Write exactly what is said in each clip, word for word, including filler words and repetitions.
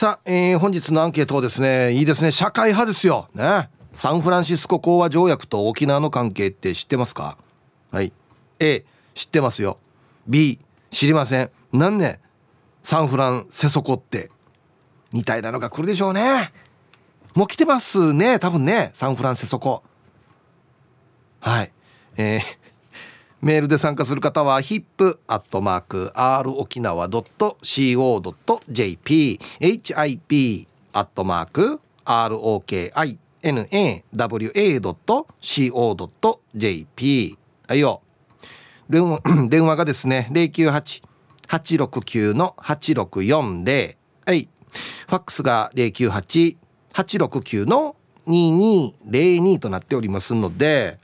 さあ、えー、本日のアンケートをですね、いいですね、社会派ですよ、ね、サンフランシスコ講和条約と沖縄の関係って知ってますか？はい、A 知ってますよ、 B 知りません。なんねサンフランセソコってみたいなのが来るでしょうね。もう来てますね、多分ね、サンフランセソコ。はい、えー、メールで参加する方は エイチアイピーアットマークアールおきなわドットシーオードットジェーピー エイチアイピーアットマークアールオーケーアイエヌエーダブリューエードットシーオードットジェーピー はいよ。電話がですね ゼロきゅうはち はちろくきゅう はちろくよんゼロ、 はい、ファックスが ゼロきゅうはち はちろくきゅう ににゼロに となっておりますので、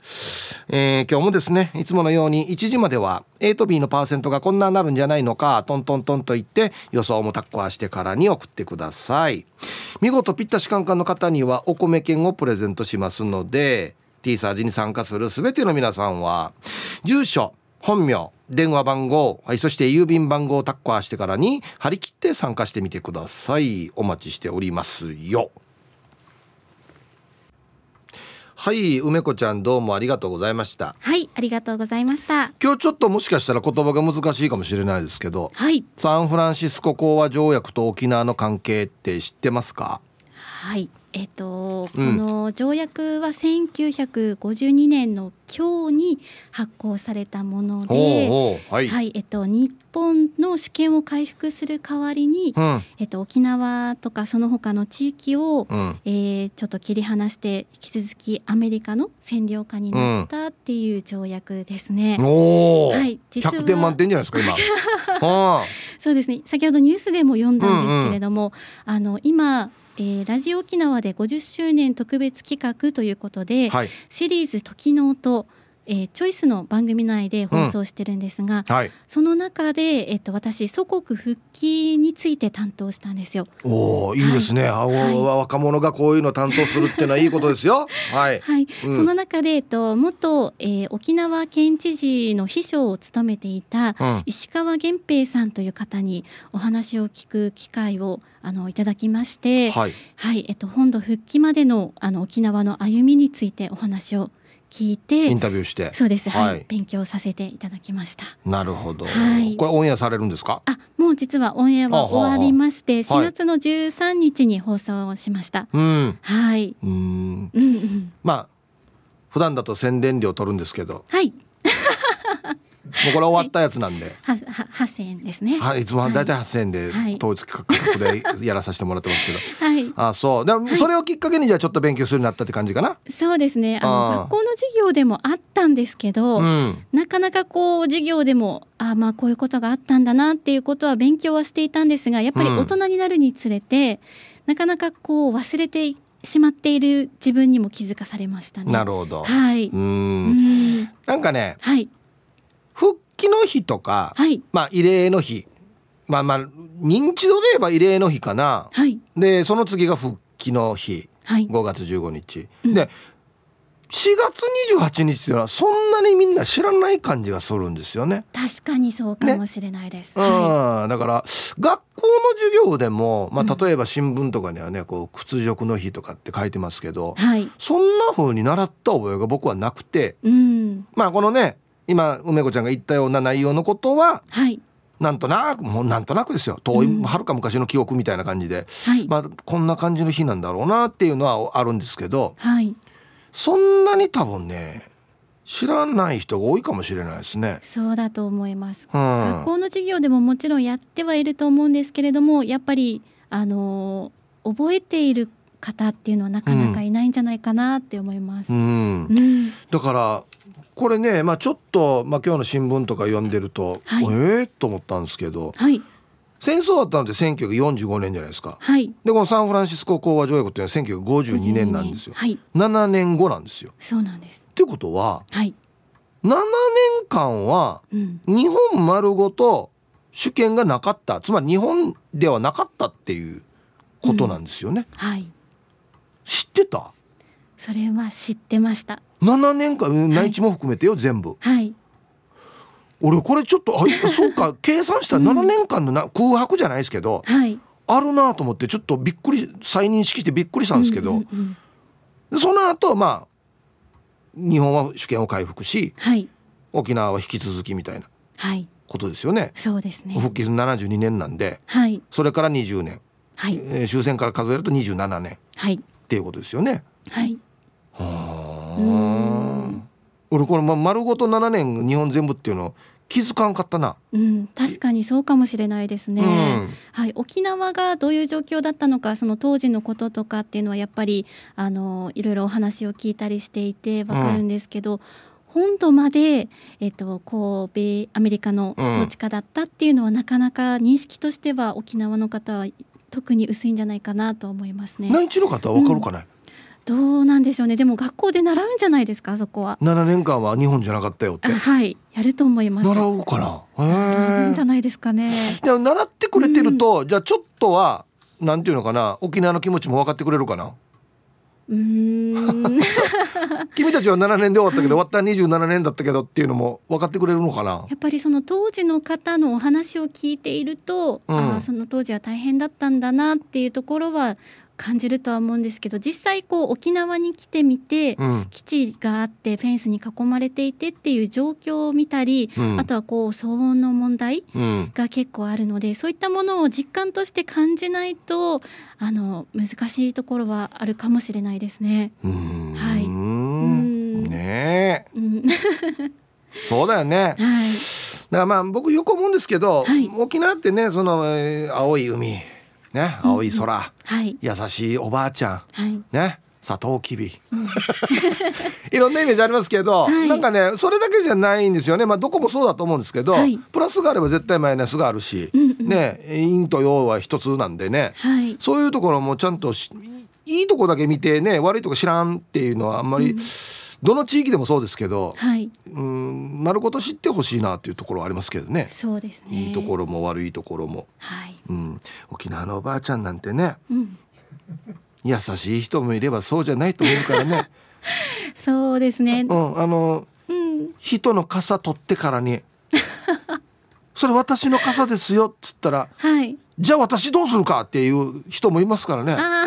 えー、今日もですねいつものようにいちじまでは A と B のパーセントがこんなになるんじゃないのかトントントンと言って予想もタッコアしてからに送ってください。見事ピッタシカンカンの方にはお米券をプレゼントしますので、 T サージに参加するすべての皆さんは住所、本名、電話番号、はい、そして郵便番号をタッコアしてからに張り切って参加してみてください。お待ちしておりますよ。はい、梅子ちゃんどうもありがとうございました。はい、ありがとうございました。今日ちょっともしかしたら言葉が難しいかもしれないですけど、はい、サンフランシスコ講和条約と沖縄の関係って知ってますか？はい、えっと、うん、この条約はせんきゅうひゃくごじゅうにねんの今日に発行されたもので、おうおう、はい、はい、えっと、日本の主権を回復する代わりに、うん、えっと、沖縄とかその他の地域を、うん、えー、ちょっと切り離して引き続きアメリカの占領下になったっていう条約ですね、うん、おはい、実はひゃくてん満点じゃないですか今は。そうですね、先ほどニュースでも読んだんですけれども、うんうん、あの今えー、ラジオ沖縄でごじゅっしゅうねん特別企画ということで、はい、シリーズ時の音、えー、チョイスの番組内で放送してるんですが、うんはい、その中で、えー、と私祖国復帰について担当したんですよ。おー、いいですね、はいはい、若者がこういうの担当するっていうのはいいことですよはい、はい、うん、その中で、えー、と元、えー、沖縄県知事の秘書を務めていた石川源平さんという方にお話を聞く機会をあのいただきまして、はいはい、えっと、本土復帰まで の, あの沖縄の歩みについてお話を聞いてインタビューして、そうです、はいはい、勉強させていただきました。なるほど、はい、これオンエアされるんですか？あ、もう実はオンエアは終わりまして、しがつのじゅうさんにちに放送をしました。うん、はい、うーん、うんうん、まあ普段だと宣伝料取るんですけど、はいもうこれ終わったやつなんで、はい、はっせんえんですね、はい、いつもだいたいはっせんえんで統一価格でやらさせてもらってますけど、はい、あ、そうで、はい、それをきっかけにじゃあちょっと勉強するようになったって感じかな。そうですね、あの学校の授業でもあったんですけど、うん、なかなかこう授業でもあ、まあ、こういうことがあったんだなっていうことは勉強はしていたんですが、やっぱり大人になるにつれて、うん、なかなかこう忘れていしまっている自分にも気づかされましたね。なるほど、はい、うーん、うーん、なんかね、はい、復帰の日とか、はい、まあ、慰霊の日、まあまあ認知度で言えば慰霊の日かな、はい、でその次が復帰の日、はい、ごがつじゅうごにち、うん、でしがつにじゅうはちにちっていうのはそんなにみんな知らない感じがするんですよね。確かにそうかもしれないです、ね、はい、だから学校の授業でも、まあ、例えば新聞とかにはね、こう屈辱の日とかって書いてますけど、はい、そんな風に習った覚えが僕はなくて、うん、まあこのね今梅子ちゃんが言ったような内容のことは、はい、なんとなくもうなんとなくですよ、遠いはるか昔の記憶みたいな感じで、うん、まあ、こんな感じの日なんだろうなっていうのはあるんですけど、はい、そんなに多分ね知らない人が多いかもしれないですね。そうだと思います、うん、学校の授業でももちろんやってはいると思うんですけれども、やっぱりあの覚えている方っていうのはなかなかいないんじゃないかなって思います、うんうんうん、だからこれね、まあ、ちょっと、まあ、今日の新聞とか読んでると、はい、えー、と思ったんですけど、はい、戦争あったのってせんきゅうひゃくよんじゅうごねんじゃないですか、はい、でこのサンフランシスコ講和条約っていうのはせんきゅうひゃくごじゅうにねんなんですよ、はい、ななねんごなんですよ。そうなんです。っていうことは、はい、ななねんかんは日本丸ごと主権がなかった、うん、つまり日本ではなかったっていうことなんですよね、うん、はい、知ってた？それは知ってました。ななねんかん内地も含めてよ、はい、全部、はい、俺これちょっとあそうか計算したななねんかんのな、うん、空白じゃないですけど、はい、あるなと思ってちょっとびっくり再認識してびっくりしたんですけど、うんうんうん、でその後、まあ日本は主権を回復し、はい、沖縄は引き続きみたいなことですよね、はい、そうですね。復帰ななじゅうにねんなんで、はい、それからにじゅうねん、はいえー、終戦から数えるとにじゅうななねん、はい、っていうことですよね、はい、はーうーん俺これ、ま、丸ごとななねん日本全部っていうのを気づかんかったな、うん、確かにそうかもしれないですね、うんはい、沖縄がどういう状況だったのかその当時のこととかっていうのはやっぱりあのいろいろお話を聞いたりしていてわかるんですけど、うん、本土まで、えっと、こう米アメリカの統治下だったっていうのは、うん、なかなか認識としては沖縄の方は特に薄いんじゃないかなと思いますね。内地の方は分かるかな、うんどうなんでしょうね。でも学校で習うんじゃないですか。そこはななねんかんは日本じゃなかったよってはいやると思います。習うかな習うんじゃないですかね。いや習ってくれてると、うん、じゃあちょっとはなんていうのかな沖縄の気持ちも分かってくれるかなうーん君たちはななねんで終わったけど、はい、終わったにじゅうななねんだったけどっていうのも分かってくれるのかな。やっぱりその当時の方のお話を聞いていると、うん、あその当時は大変だったんだなっていうところは感じるとは思うんですけど実際こう沖縄に来てみて、うん、基地があってフェンスに囲まれていてっていう状況を見たり、うん、あとはこう騒音の問題が結構あるので、うん、そういったものを実感として感じないとあの難しいところはあるかもしれないですね。うーん、はい、うーんねえ、うん、そうだよね、はい、だからまあ僕よく思うんですけど、はい、沖縄ってねその青い海ね、青い空、うんはい、優しいおばあちゃん、はいね、サトウキビ、うん、いろんなイメージありますけど、はい、なんかねそれだけじゃないんですよね、まあ、どこもそうだと思うんですけど、はい、プラスがあれば絶対マイナスがあるし、うんうんね、陰と陽は一つなんでね、はい、そういうところもちゃんといいとこだけ見てね悪いとこ知らんっていうのはあんまり、うん、どの地域でもそうですけど、はい、うん丸ごと知ってほしいなっていうところはありますけどね。そうですね。いいところも悪いところも、はいうん、沖縄のおばあちゃんなんてね、うん、優しい人もいればそうじゃないと思うからねそうですねあ、うんあのうん、人の傘取ってからにそれ私の傘ですよっつったら、はい、じゃあ私どうするかっていう人もいますからね。あ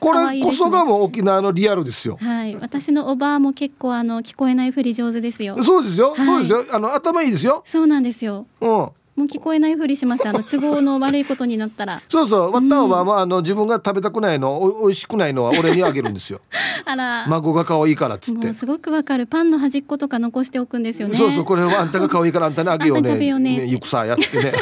これこそがもう沖縄のリアルですよ。はい、私のおばあも結構あの聞こえないふり上手ですよ。そうですよ、はい、そうですよあの頭いいですよ。そうなんですよ、うん、もう聞こえないふりしますあの都合の悪いことになったらそうそうわったおばあもあの自分が食べたくないの お, おいしくないのは俺にあげるんですよあら孫が可愛いからっつってもうすごくわかるパンの端っことか残しておくんですよね。そうそうこれはあんたが可愛いからあんたにあげよう ね, 食べよう ね, ねゆくさやってね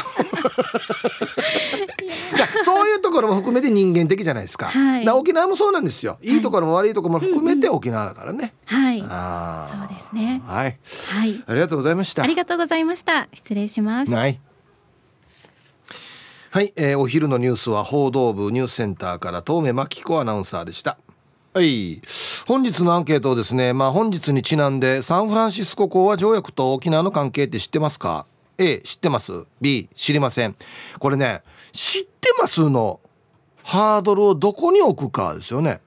そういうところも含めて人間的じゃないですか、はい、だから沖縄もそうなんですよ。いいところも悪いところも含めて沖縄だからね、はいうんうん、あそうですね、はいはい、ありがとうございました。ありがとうございました。失礼します。はい、はいえー、お昼のニュースは報道部ニュースセンターから遠目真紀子アナウンサーでした。はい、本日のアンケートをですね、まあ、本日にちなんでサンフランシスコ講和条約と沖縄の関係って知ってますか。 A 知ってます B 知りません。これね知ってますのハードルをどこに置くかですよね。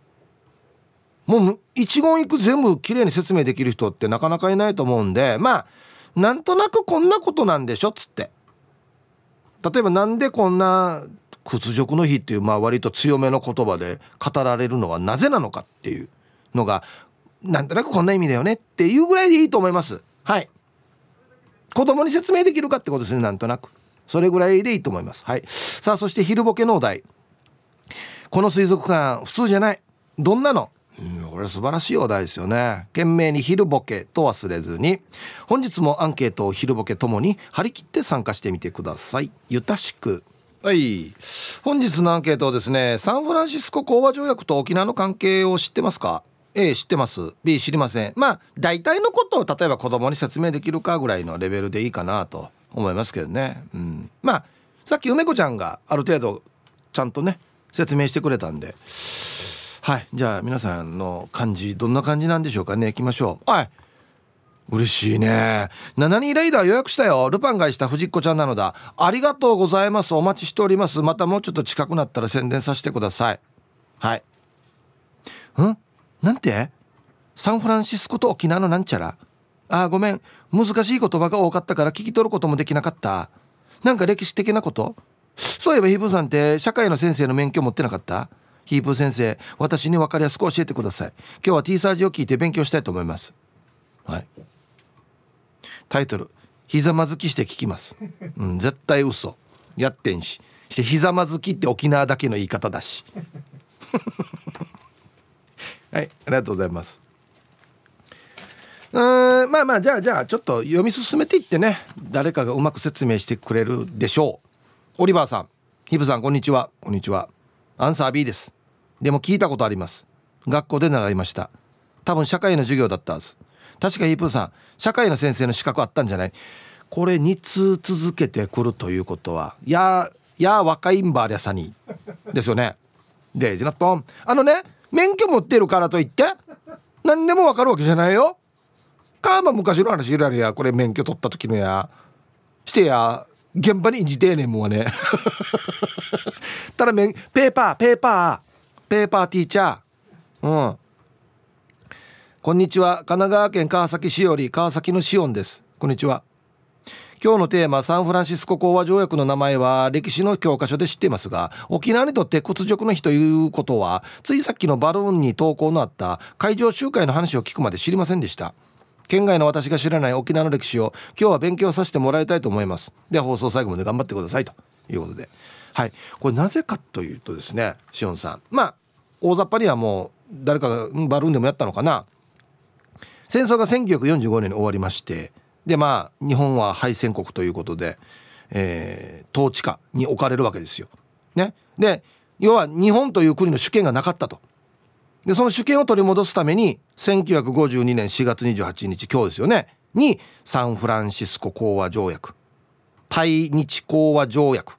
もう一言一句全部きれいに説明できる人ってなかなかいないと思うんで、まあなんとなくこんなことなんでしょっつって例えばなんでこんな屈辱の日っていうまあ割と強めの言葉で語られるのはなぜなのかっていうのがなんとなくこんな意味だよねっていうぐらいでいいと思います。はい子供に説明できるかってことですね。なんとなくそれぐらいでいいと思います。はい。さあそして昼ボケのお題。この水族館普通じゃない。どんなの？うん、これは素晴らしいお題ですよね。懸命に昼ボケと忘れずに。本日もアンケートを昼ボケともに張り切って参加してみてください。ゆたしく。はい。本日のアンケートをですね、サンフランシスコ講和条約と沖縄の関係を知ってますか？A 知ってます B 知りません。まあ大体のことを例えば子供に説明できるかぐらいのレベルでいいかなと思いますけどね、うん、まあさっき梅子ちゃんがある程度ちゃんとね説明してくれたんで、はいじゃあ皆さんの感じどんな感じなんでしょうかね。いきましょう。はい嬉しいね。ななにんレイダー予約したよ。ルパンがした藤子ちゃんなのだ。ありがとうございます。お待ちしております。またもうちょっと近くなったら宣伝させてください。はいんなんてサンフランシスコと沖縄のなんちゃらあーごめん難しい言葉が多かったから聞き取ることもできなかった。なんか歴史的なことそういえばヒープーさんって社会の先生の免許持ってなかった？ヒープー先生、私に分かりやすく教えてください。今日は T サージを聞いて勉強したいと思います。はい。タイトル、ひざまずきして聞きます、うん、絶対嘘やってんししてひざまずきって沖縄だけの言い方だしはい、ありがとうございます。うーん、まあまあじゃあじゃあちょっと読み進めていってね、誰かがうまく説明してくれるでしょう。オリバーさん、ヒブさん、こんにちは。こんにちは。アンサー B です。でも聞いたことあります。学校で習いました。多分社会の授業だったはず。確かヒープーさん、社会の先生の資格あったんじゃない？これに通続けてくるということは、やーやー若いんばありゃさにですよね。でじなっとあのね、免許持ってるからといって何でも分かるわけじゃないよ。カーマ昔の話いられや、これ免許取った時のやしてや現場にいじてえねんもんはねただめペーパーペーパーペーパーティーチャー。うん、こんにちは。神奈川県川崎市より川崎のシオンです。こんにちは。今日のテーマ、サンフランシスコ講和条約の名前は歴史の教科書で知っていますが、沖縄にとって屈辱の日ということは、ついさっきのバルーンに投稿のあった海上集会の話を聞くまで知りませんでした。県外の私が知らない沖縄の歴史を今日は勉強させてもらいたいと思います。では放送最後まで頑張ってくださいということで、はい。これなぜかというとですね、シオンさん、まあ大雑把にはもう誰かがバルーンでもやったのかな。戦争がせんきゅうひゃくよんじゅうごねんに終わりまして、でまあ日本は敗戦国ということで、えー、統治下に置かれるわけですよ、ね、で要は日本という国の主権がなかったと。でその主権を取り戻すためにせんきゅうひゃくごじゅうにねんしがつにじゅうはちにち、今日ですよね、にサンフランシスコ講和条約、対日講和条約っ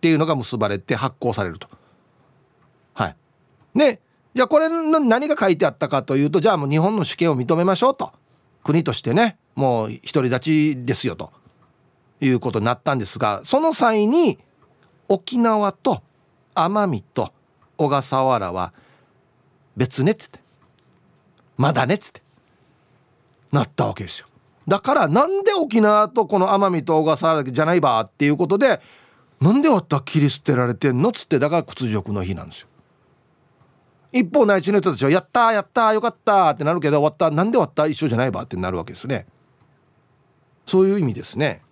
ていうのが結ばれて発行されると。はいね。じゃあこれの何が書いてあったかというと、じゃあもう日本の主権を認めましょうと、国としてね、もう独り立ちですよということになったんですが、その際に沖縄と奄美と小笠原は別ねっつって、まだねっつってなったわけですよ。だからなんで沖縄とこの奄美と小笠原じゃないばっていうことで、なんでわた切り捨てられてんのっつって、だから屈辱の日なんですよ。一方内地の人たちはやったーやったーよかったーってなるけど、終わったなんで終わった一緒じゃないばってなるわけですね。そういう意味ですね。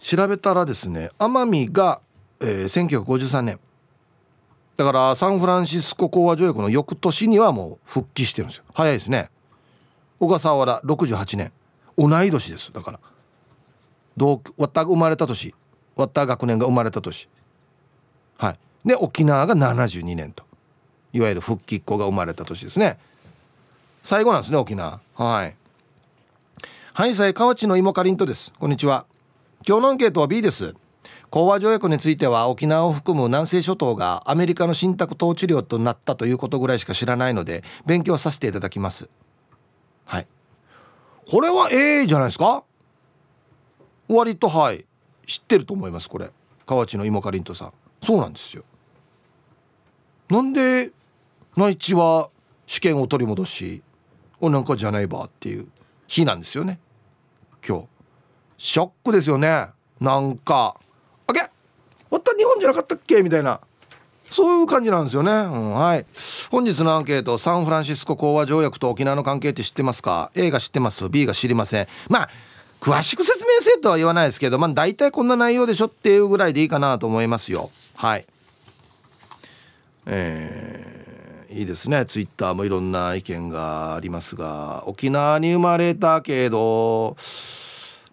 調べたらですね、奄美が、えー、せんきゅうひゃくごじゅうさんねんだからサンフランシスコ講和条約の翌年にはもう復帰してるんですよ。早いですね。小笠原ろくじゅうはちねん、同い年です。だから同わったが生まれた年、わった学年が生まれた年、はい。で沖縄がななじゅうにねんと、いわゆる復帰っ子が生まれた年ですね。最後なんですね、沖縄。はいはい。さい河内のいもかりんとです。こんにちは。今日のアンケートは B です。講和条約については沖縄を含む南西諸島がアメリカの信託統治領となったということぐらいしか知らないので勉強させていただきます。はい。これは A じゃないですか。割とはい知ってると思います。これ河内のいもかりんとさん、そうなんですよ。なんで内地は主権を取り戻しおなんかじゃないばっていう日なんですよね、今日。ショックですよね。なんかあげまた日本じゃなかったっけみたいな、そういう感じなんですよね、うん、はい。本日のアンケート、サンフランシスコ講和条約と沖縄の関係って知ってますか？ A が知ってます、 B が知りません。まあ詳しく説明せとは言わないですけど、まあ大体こんな内容でしょっていうぐらいでいいかなと思いますよ。はい、えー、いいですね。ツイッターもいろんな意見がありますが、沖縄に生まれたけど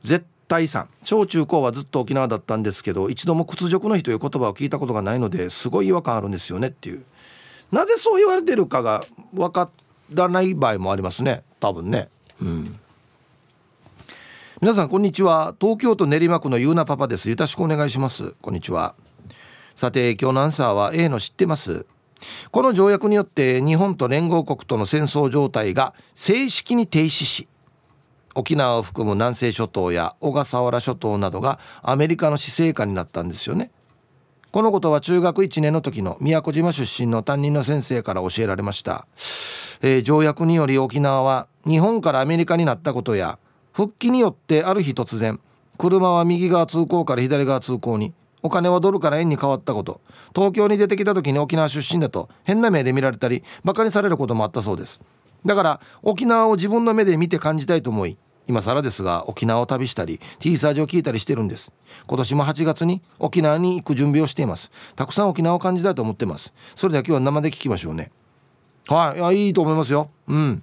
絶対さん、小中高はずっと沖縄だったんですけど一度も屈辱の日という言葉を聞いたことがないのですごい違和感あるんですよねっていう、なぜそう言われてるかが分からない場合もありますね、多分ね、うん。皆さんこんにちは。東京都練馬区のゆうなパパです。よろしくお願いします。こんにちは。さて今日のアンサーは A の知ってます。この条約によって日本と連合国との戦争状態が正式に停止し、沖縄を含む南西諸島や小笠原諸島などがアメリカの施政下になったんですよね。このことは中学いちねんの時の宮古島出身の担任の先生から教えられました、えー、条約により沖縄は日本からアメリカになったことや、復帰によってある日突然車は右側通行から左側通行に、お金はドルから円に変わったこと、東京に出てきた時に沖縄出身だと変な目で見られたりバカにされることもあったそうです。だから沖縄を自分の目で見て感じたいと思い、今更ですが沖縄を旅したり T サージを聞いたりしてるんです。今年もはちがつに沖縄に行く準備をしています。たくさん沖縄を感じたいと思ってます。それでは今日は生で聞きましょうね。はい、いいと思いますよ。うん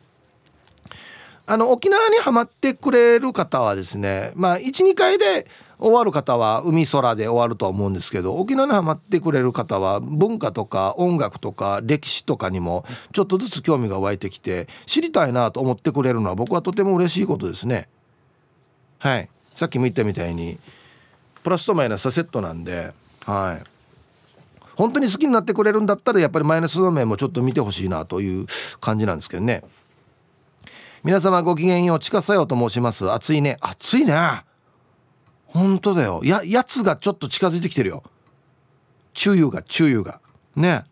あの沖縄にハマってくれる方はですね、まあ いち,に 回で終わる方は海空で終わるとは思うんですけど、沖縄にハマってくれる方は文化とか音楽とか歴史とかにもちょっとずつ興味が湧いてきて知りたいなと思ってくれるのは僕はとても嬉しいことですね。はい、さっきも言ったみたいにプラスとマイナスはセットなんで、はい本当に好きになってくれるんだったらやっぱりマイナスの面もちょっと見てほしいなという感じなんですけどね。皆様ごきげんよう、ちかさよと申します。暑いね暑いね本当だよ。 や, やつがちょっと近づいてきてるよ。中油が中油がね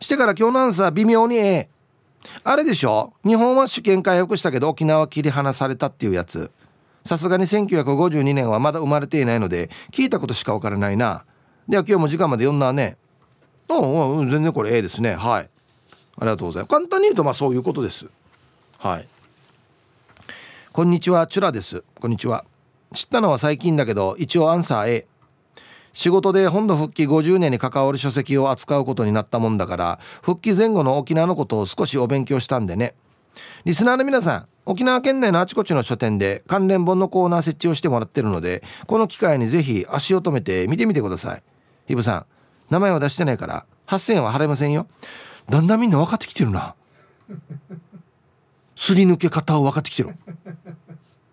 してから今日のアンサー微妙に A あれでしょ、日本は主権回復したけど沖縄切り離されたっていうやつ。さすがにせんきゅうひゃくごじゅうにねんはまだ生まれていないので聞いたことしかわからないな。では今日も時間まで読んだね。うんうん全然これ A ですね。はい、ありがとうございます。簡単に言うとまあそういうことです。はい、こんにちはチュラです。こんにちは。知ったのは最近だけど一応アンサー A。 仕事で本土復帰ごじゅうねんに関わる書籍を扱うことになったもんだから復帰前後の沖縄のことを少しお勉強したんでね。リスナーの皆さん、沖縄県内のあちこちの書店で関連本のコーナー設置をしてもらってるのでこの機会にぜひ足を止めて見てみてください。イブさん、名前は出してないからはっせんえんは払えませんよ。だんだんみんな分かってきてるなすり抜け方を分かってきてる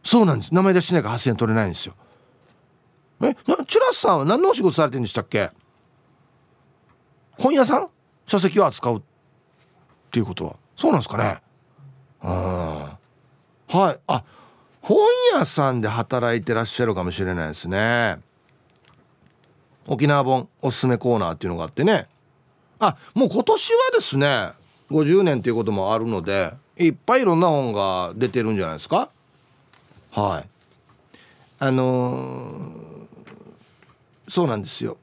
そうなんです。名前出してないからはっせんえん取れないんですよ。え、チュラスさんは何のお仕事されてるんでしたっけ。本屋さん、書籍を扱うっていうことはそうなんですかね。あはい、あ本屋さんで働いてらっしゃるかもしれないですね。沖縄本おすすめコーナーっていうのがあってね。あもう今年はですねごじゅうねんということもあるのでいっぱいいろんな本が出てるんじゃないですか。はいあのー、そうなんですよ。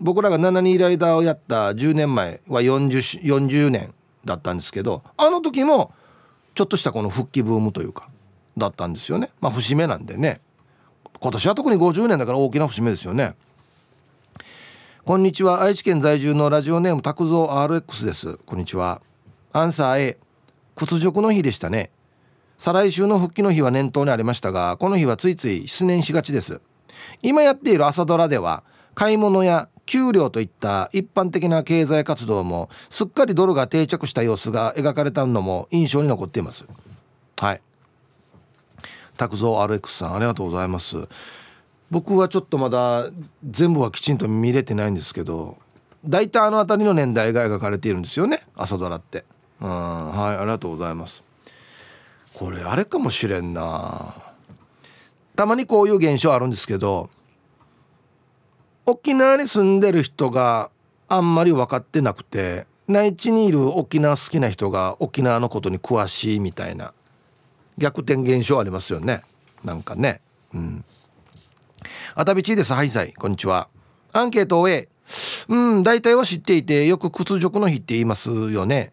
僕らがななにんライダーをやったじゅうねんまえは 40, よんじゅうねんだったんですけど、あの時もちょっとしたこの復帰ブームというかだったんですよね。まあ節目なんでね。今年は特にごじゅうねんだから大きな節目ですよね。こんにちは、愛知県在住のラジオネーム拓造 アールエックス です。こんにちは。アンサー A、 屈辱の日でしたね。再来週の復帰の日は念頭にありましたがこの日はついつい失念しがちです。今やっている朝ドラでは買い物や給料といった一般的な経済活動もすっかりドルが定着した様子が描かれたのも印象に残っています。はい拓造 アールエックス さん、ありがとうございます。僕はちょっとまだ全部はきちんと見れてないんですけど大体あのあたりの年代が描かれているんですよね朝ドラって。うんはい、ありがとうございます。これあれかもしれんな、たまにこういう現象あるんですけど沖縄に住んでる人があんまり分かってなくて内地にいる沖縄好きな人が沖縄のことに詳しいみたいな逆転現象ありますよね、なんかね。うんあたびちです。はいさい、こんにちは。アンケートを A、 うん大体は知っていてよく屈辱の日って言いますよね。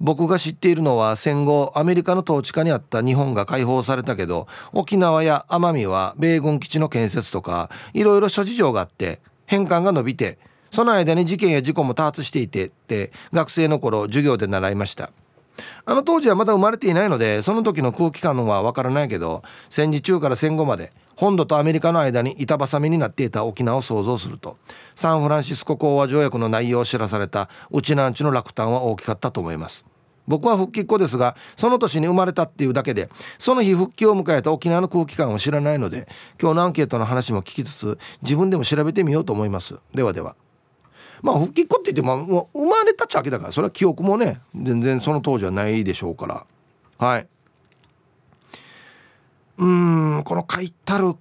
僕が知っているのは戦後アメリカの統治下にあった日本が解放されたけど沖縄や奄美は米軍基地の建設とかいろいろ諸事情があって返還が伸びてその間に事件や事故も多発していてって学生の頃授業で習いました。あの当時はまだ生まれていないのでその時の空気感はわからないけど戦時中から戦後まで本土とアメリカの間に板挟みになっていた沖縄を想像するとサンフランシスコ講和条約の内容を知らされたうちなんちの落胆は大きかったと思います。僕は復帰っ子ですがその年に生まれたっていうだけでその日復帰を迎えた沖縄の空気感を知らないので今日のアンケートの話も聞きつつ自分でも調べてみようと思います。ではでは。まあ復帰っ子って言っても生まれたっちゃわけだからそれは記憶もね全然その当時はないでしょうから。はいうーんこの書いてある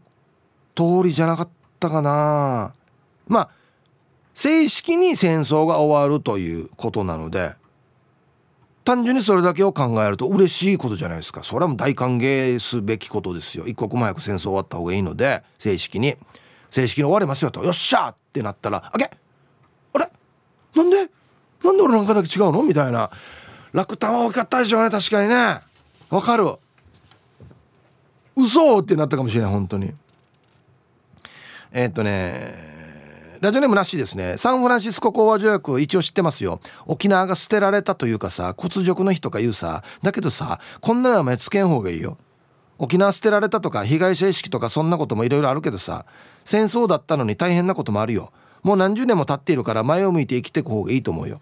通りじゃなかったかな。まあ正式に戦争が終わるということなので単純にそれだけを考えると嬉しいことじゃないですか。それはもう大歓迎すべきことですよ。一刻も早く戦争終わった方がいいので、正式に正式に終わりますよと、よっしゃーってなったら、あげあれなんでなんで俺なんかだけ違うのみたいな。落胆は多かったでしょうね。確かにね、わかる。嘘ってなったかもしれない本当に。えー、っとねラジオネームなしですね。サンフランシスコ講和条約一応知ってますよ。沖縄が捨てられたというかさ、屈辱の日とか言うさ。だけどさ、こんな名前つけん方がいいよ。沖縄捨てられたとか被害者意識とかそんなこともいろいろあるけどさ、戦争だったのに大変なこともあるよ。もう何十年も経っているから前を向いて生きていく方がいいと思うよ。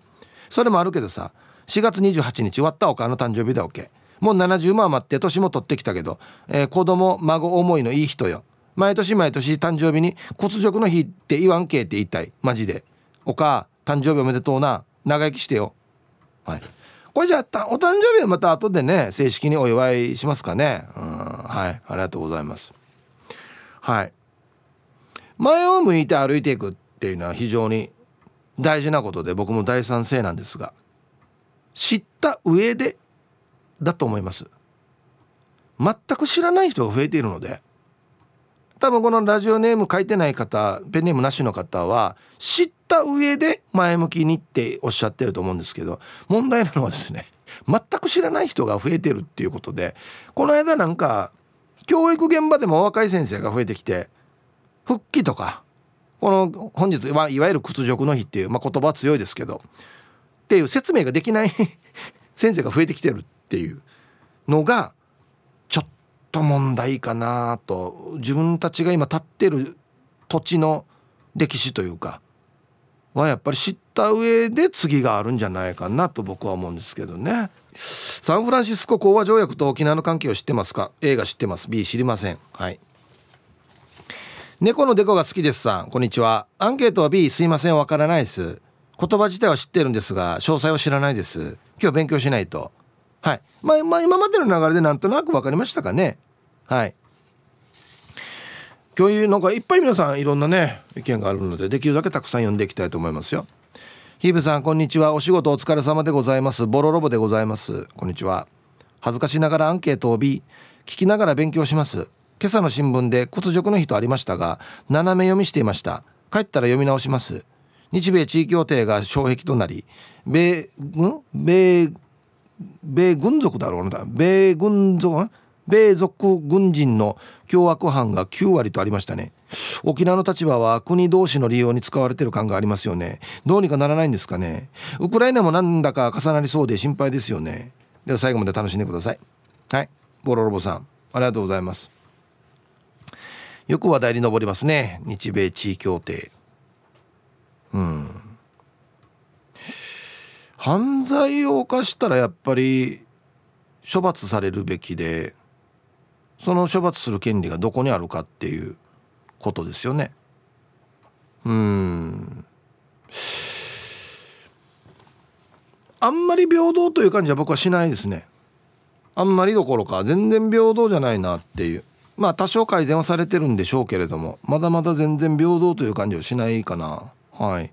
それもあるけどさ、しがつにじゅうはちにち割ったおかの誕生日だわけ。もうななじゅうまん余って年も取ってきたけど、えー、子供孫思いのいい人よ。毎年毎年誕生日に骨辱の日って言わんけって言いたい。マジでお母誕生日おめでとうな、長生きしてよ。はい、これじゃあお誕生日はまた後でね、正式にお祝いしますかね。うん、はい、ありがとうございます。はい、前を向いて歩いていくっていうのは非常に大事なことで、僕も大賛成なんですが、知った上でだと思います。全く知らない人が増えているので、多分このラジオネーム書いてない方、ペンネームなしの方は知った上で前向きにっておっしゃってると思うんですけど、問題なのはですね、全く知らない人が増えてるっていうことで、この間なんか教育現場でも若い先生が増えてきて、復帰とかこの本日はいわゆる屈辱の日っていう、まあ、言葉は強いですけどっていう説明ができない先生が増えてきてるっていうのがと問題かなと。自分たちが今立ってる土地の歴史というかはやっぱり知った上で次があるんじゃないかなと僕は思うんですけどね。サンフランシスコ講和条約と沖縄の関係を知ってますか？ A が知ってます、 B 知りません。はい、猫のデコが好きですさん、こんにちは。アンケートは B、 すいませんわからないです。言葉自体は知ってるんですが詳細は知らないです。今日勉強しないと。はい、まあまあ、今までの流れでなんとなく分かりましたかね。はい。今日なんかいっぱい皆さんいろんなね意見があるので、できるだけたくさん読んでいきたいと思いますよ。ヒーブさんこんにちは。お仕事お疲れ様でございます。ボロロボでございます。こんにちは。恥ずかしながらアンケートを B、 聞きながら勉強します。今朝の新聞で屈辱の日とありましたが斜め読みしていました。帰ったら読み直します。日米地位協定が障壁となり、米ん米米軍属だろうな米軍属米属軍人の凶悪犯がきゅうわりとありましたね。沖縄の立場は国同士の利用に使われている感がありますよね。どうにかならないんですかね。ウクライナもなんだか重なりそうで心配ですよね。では最後まで楽しんでください。はい、ボロロボさんありがとうございます。よく話題に上りますね、日米地位協定。うん犯罪を犯したらやっぱり処罰されるべきで、その処罰する権利がどこにあるかっていうことですよね。うーん、あんまり平等という感じは僕はしないですね。あんまりどころか全然平等じゃないなっていう、まあ多少改善はされてるんでしょうけれども、まだまだ全然平等という感じはしないかな。はい、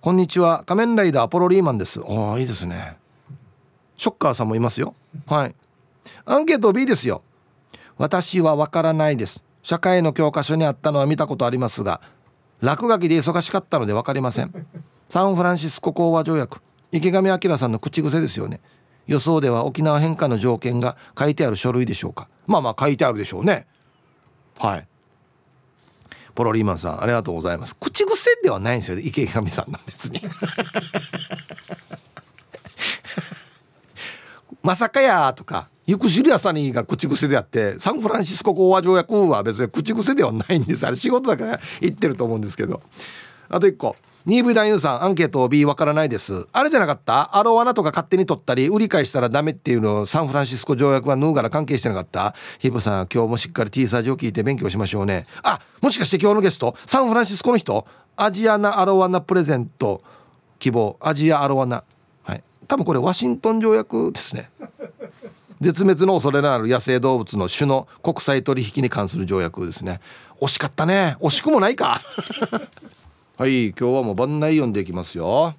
こんにちは。仮面ライダーアポロリーマンです。おー、いいですね。ショッカーさんもいますよ。はい。アンケート B ですよ。私はわからないです。社会の教科書にあったのは見たことありますが、落書きで忙しかったのでわかりません。サンフランシスコ講和条約、池上彰さんの口癖ですよね。予想では沖縄返還の条件が書いてある書類でしょうか。まあまあ書いてあるでしょうね。はい、ポロリーマンさんありがとうございます。口癖ではないんですよ、池上さんの別にまさかやとかゆくしりやさにが口癖であって、サンフランシスコ講和条約は別に口癖ではないんです。あれ仕事だから言ってると思うんですけど。あといっこ、ニーブイ 男優さんアンケートを B、 わからないです。あれじゃなかった、アロワナとか勝手に取ったり売り買いしたらダメっていうのをサンフランシスコ条約はヌーガラ関係してなかった。ヒブさん今日もしっかり T サージを聞いて勉強しましょうね。あ、もしかして今日のゲストサンフランシスコの人、アジアナアロワナプレゼント希望、アジアアロワナ、はい、多分これワシントン条約ですね絶滅の恐れのある野生動物の種の国際取引に関する条約ですね。惜しかったね、惜しくもないかはい、今日はもう番内読んでいきますよ。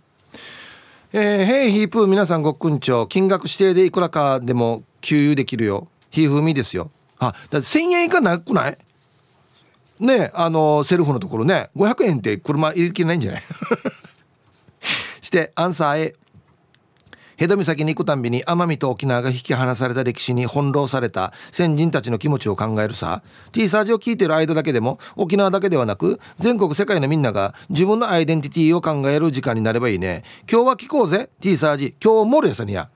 えー、ヘイヒープー皆さんごっくんちょ、金額指定でいくらかでも給油できるよ、ひーふーみですよ。あ、だせんえん以下なくないね、あのセルフのところね、ごひゃくえんって車入れきれないんじゃないしてアンサー A、 辺戸岬に行くたんびに奄美と沖縄が引き離された歴史に翻弄された先人たちの気持ちを考えるさ。 T サージを聞いてる間だけでも沖縄だけではなく全国世界のみんなが自分のアイデンティティを考える時間になればいいね。今日は聞こうぜ T サージ、今日もレサニア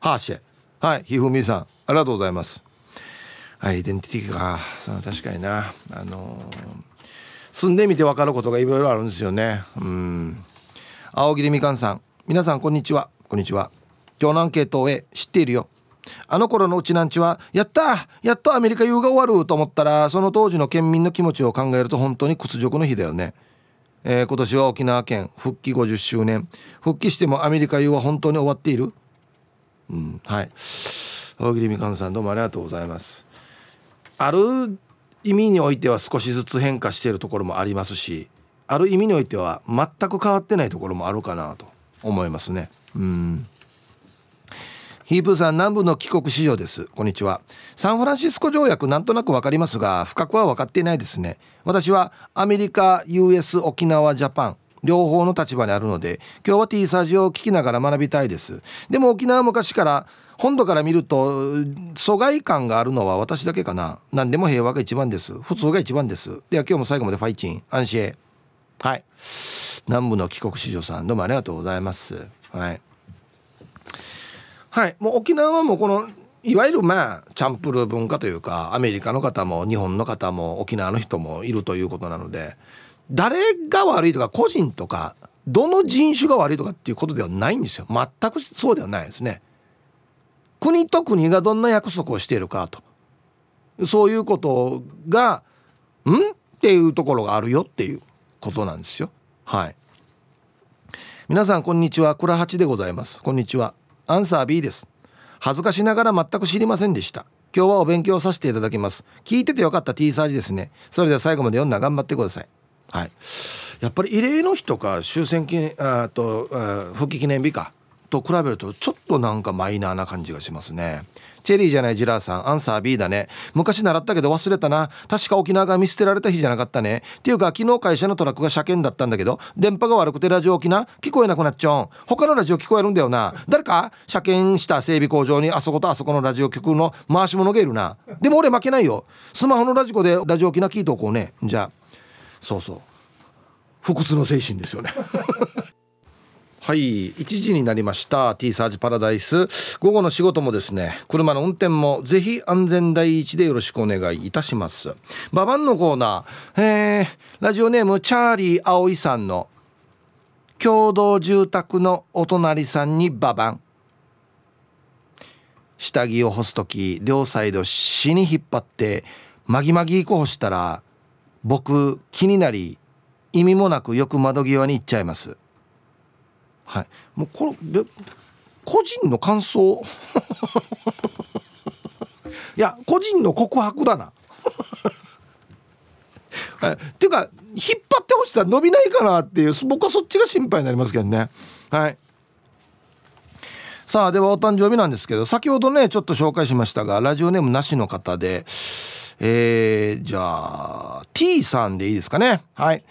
ハーシェ。はい、ひふみさんありがとうございます。アイデンティティか、確かにな、あのー、住んでみて分かることがいろいろあるんですよね。うん。青桐みかんさん、皆さんこんにちは。こんにちは。今日のアンケートをへ、知っているよ。あの頃のうちなんちはやったやっとアメリカ遊が終わると思ったら、その当時の県民の気持ちを考えると本当に屈辱の日だよね。えー、今年は沖縄県復帰ごじゅっしゅうねん、復帰してもアメリカ遊は本当に終わっている。うん、はい。青桐みかんさんどうもありがとうございます。ある意味においては少しずつ変化しているところもありますし、ある意味においては全く変わってないところもあるかなと思いますね。うん。ヒープーさん、南部の帰国市場です。こんにちは。サンフランシスコ条約なんとなく分かりますが深くは分かっていないですね。私はアメリカ ユーエス 沖縄ジャパン両方の立場にあるので、今日は T サージを聞きながら学びたいです。でも沖縄は昔から本土から見ると疎外感があるのは私だけかな。何でも平和が一番です。普通が一番です。では今日も最後までファイチンアンシェ。はい、南部の帰国子女さんどうもありがとうございます。はい、はい、もう沖縄はもうこのいわゆるまあチャンプルー文化というか、アメリカの方も日本の方も沖縄の人もいるということなので、誰が悪いとか個人とかどの人種が悪いとかっていうことではないんですよ。全くそうではないですね。国と国がどんな約束をしているかと、そういうことがんっていうところがあるよっていうことなんですよ。はい。皆さんこんにちは、倉八でございます。こんにちは。アンサー B です。恥ずかしながら全く知りませんでした。今日はお勉強させていただきます。聞いててよかった T サージですね。それでは最後まで読んだ頑張ってください。はい、やっぱり慰霊の日とか終戦記念あとあ復帰記念日かと比べるとちょっとなんかマイナーな感じがしますね。チェリーじゃないジラーさん、アンサー B だね。昔習ったけど忘れたな。確か沖縄が見捨てられた日じゃなかったね。っていうか昨日会社のトラックが車検だったんだけど、電波が悪くてラジオ沖縄聞こえなくなっちゃうん。他のラジオ聞こえるんだよな。誰か車検した整備工場にあそことあそこのラジオ局の回し物がいるな。でも俺負けないよ。スマホのラジコでラジオ沖縄聞いておこうね。じゃあそうそう、不屈の精神ですよねはい、いちじになりました。 T サージパラダイス、午後の仕事もですね、車の運転もぜひ安全第一でよろしくお願いいたします。ババンのコーナー、えー、ラジオネームチャーリー葵さんの共同住宅のお隣さんにババン。下着を干すとき両サイド死に引っ張ってまぎまぎ干したら僕気になり意味もなくよく窓際に行っちゃいます。はい、もうこれ個人の感想いや個人の告白だな、はい、っていうか引っ張ってほしいら伸びないかなっていう、僕はそっちが心配になりますけどね。はい。さあではお誕生日なんですけど、先ほどねちょっと紹介しましたがラジオネームなしの方で、えー、じゃあ T さんでいいですかね。はい、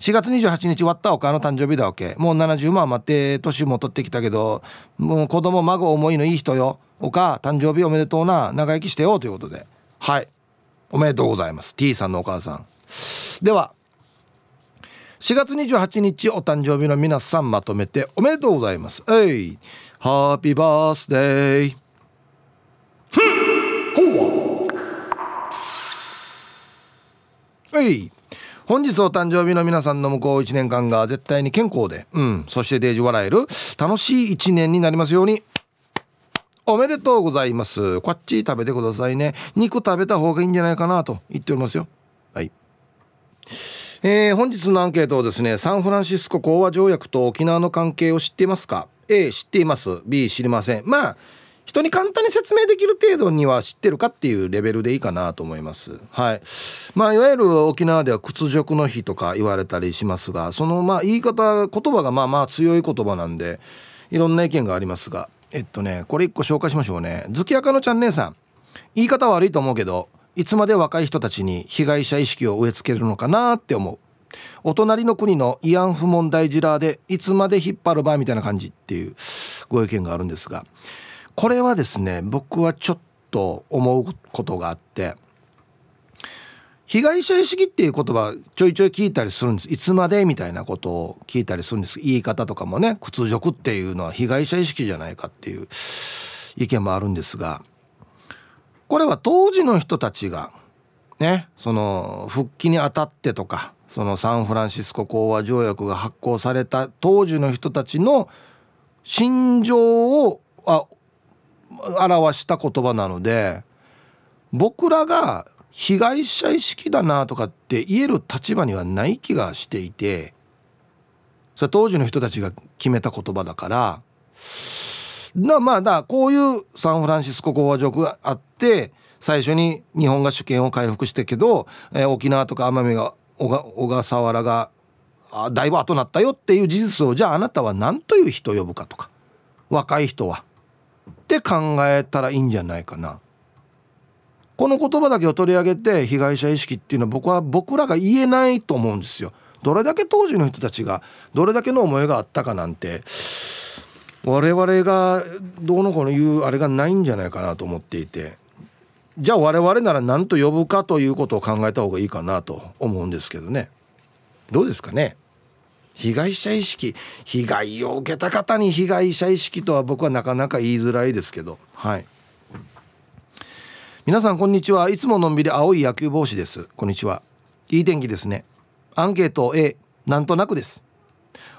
しがつにじゅうはちにち割ったお母の誕生日だわけ。もうななじゅうまん余って年も取ってきたけど、もう子供孫思いのいい人よ。お母誕生日おめでとうな、長生きしてよということで、はい、おめでとうございます T さんのお母さん。ではしがつにじゅうはちにちお誕生日の皆さんまとめておめでとうございます。えい、ハッピーバースデー。ほう。えい、本日お誕生日の皆さんの向こういちねんかんが絶対に健康で、うん、そしてデージ笑える楽しいいちねんになりますように。おめでとうございます。こっち食べてくださいね。肉食べた方がいいんじゃないかなと言っておりますよ。はい。えー、本日のアンケートをですね、サンフランシスコ講和条約と沖縄の関係を知っていますか。 A 知っています。 B 知りません。まあ人に簡単に説明できる程度には知ってるかっていうレベルでいいかなと思います。はい。まあ、いわゆる沖縄では屈辱の日とか言われたりしますが、そのまあ言い方言葉がまあまあ強い言葉なんで、いろんな意見がありますが、えっとねこれ一個紹介しましょうね。月明のちゃん姉さん、言い方悪いと思うけど、いつまで若い人たちに被害者意識を植え付けるのかなって思う。お隣の国の慰安婦問題ジラーでいつまで引っ張る場みたいな感じっていうご意見があるんですが、これはですね、僕はちょっと思うことがあって、被害者意識っていう言葉ちょいちょい聞いたりするんです。いつまでみたいなことを聞いたりするんです。言い方とかもね、屈辱っていうのは被害者意識じゃないかっていう意見もあるんですが、これは当時の人たちがね、その復帰にあたってとか、そのサンフランシスコ講和条約が発効された当時の人たちの心情をあ表した言葉なので、僕らが被害者意識だなとかって言える立場にはない気がしていて、それは当時の人たちが決めた言葉だからな、まあだこういうサンフランシスコ講和条約があって、最初に日本が主権を回復してけど、えー、沖縄とか奄美が小笠原があだいぶ後になったよっていう事実を、じゃああなたは何という人を呼ぶかとか、若い人はって考えたらいいんじゃないかな。この言葉だけを取り上げて被害者意識っていうのは、僕は僕らが言えないと思うんですよ。どれだけ当時の人たちがどれだけの思いがあったかなんて、我々がどうのこうの言うあれがないんじゃないかなと思っていて、じゃあ我々なら何と呼ぶかということを考えた方がいいかなと思うんですけどね。どうですかね。被害者意識、被害を受けた方に被害者意識とは僕はなかなか言いづらいですけど、はい。皆さんこんにちは。いつものんびり青い野球帽子です。こんにちは。いい天気ですね。アンケート A、 なんとなくです。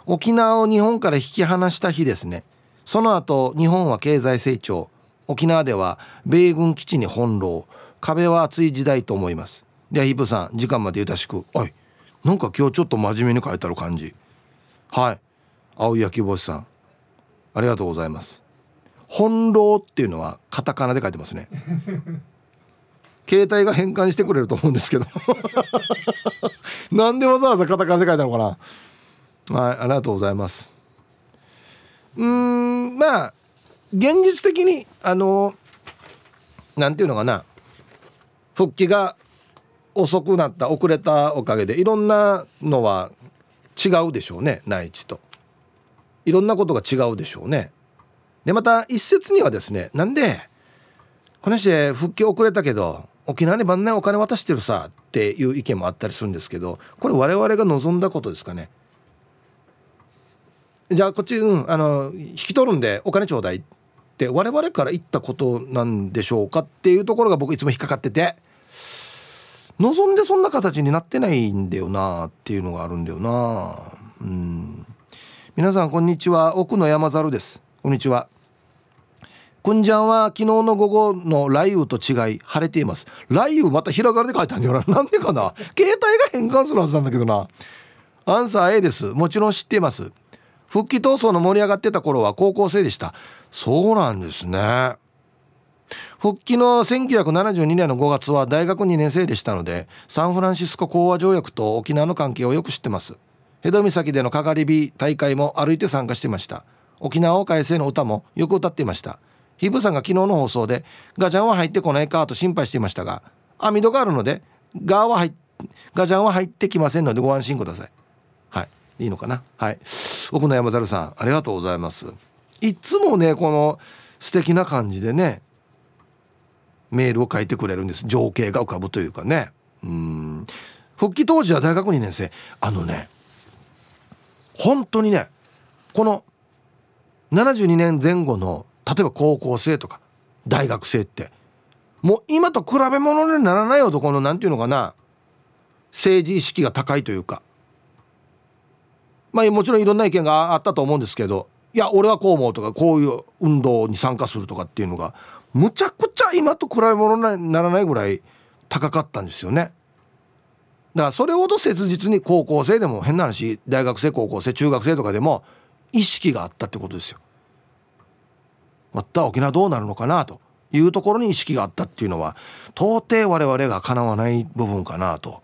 沖縄を日本から引き離した日ですね。その後日本は経済成長、沖縄では米軍基地に翻弄、壁は厚い時代と思います。ではヒープさん、時間までゆたしく。おい、なんか今日ちょっと真面目に書いてある感じ。はい、青い野球帽子さんありがとうございます。翻弄っていうのはカタカナで書いてますね。携帯が変換してくれると思うんですけどなんでわざわざカタカナで書いたのかな。はい、ありがとうございます。うーん、まあ現実的にあのなんていうのかな、復帰が遅くなった、遅れたおかげでいろんなのは違うでしょうね。内地といろんなことが違うでしょうね。でまた一説にはですね、なんでこの人復帰遅れたけど沖縄に万年お金渡してるさっていう意見もあったりするんですけど、これ我々が望んだことですかね。じゃあこっち、うん、あの引き取るんでお金ちょうだいって我々から言ったことなんでしょうかっていうところが僕いつも引っかかってて、望んでそんな形になってないんだよなっていうのがあるんだよな。うん、皆さんこんにちは。奥の山猿です。こんにちは。くんじゃんは昨日の午後の雷雨と違い晴れています。雷雨またひらがなで書いたんだよな。なんでかな。携帯が変換するはずなんだけどな。アンサー A です。もちろん知っています。復帰闘争の盛り上がってた頃は高校生でした。そうなんですね。復帰のせんきゅうひゃくななじゅうにねんのごがつは大学にねん生でしたので、サンフランシスコ講和条約と沖縄の関係をよく知ってます。辺戸岬でのかがり火大会も歩いて参加してました。沖縄を返せの歌もよく歌っていました。ヒブさんが昨日の放送でガジャンは入ってこないかと心配していましたが、網戸があるのでガーは入ガジャンは入ってきませんのでご安心ください。はい、いいのかな。はい、奥の山猿さんありがとうございます。いつもねこの素敵な感じでねメールを書いてくれるんです。情景が浮かぶというかね。うーん、復帰当時は大学にねん生。あのね本当にね、このななじゅうにねんぜん後の例えば高校生とか大学生ってもう今と比べ物にならない男のなんていうのかな、政治意識が高いというか、まあもちろんいろんな意見があったと思うんですけど、いや俺はこう思うとかこういう運動に参加するとかっていうのがむちゃくちゃ今と比べ物にならないぐらい高かったんですよね。だからそれほど切実に高校生でも変な話大学生高校生中学生とかでも意識があったってことですよ。また沖縄どうなるのかなというところに意識があったっていうのは到底我々がかなわない部分かなと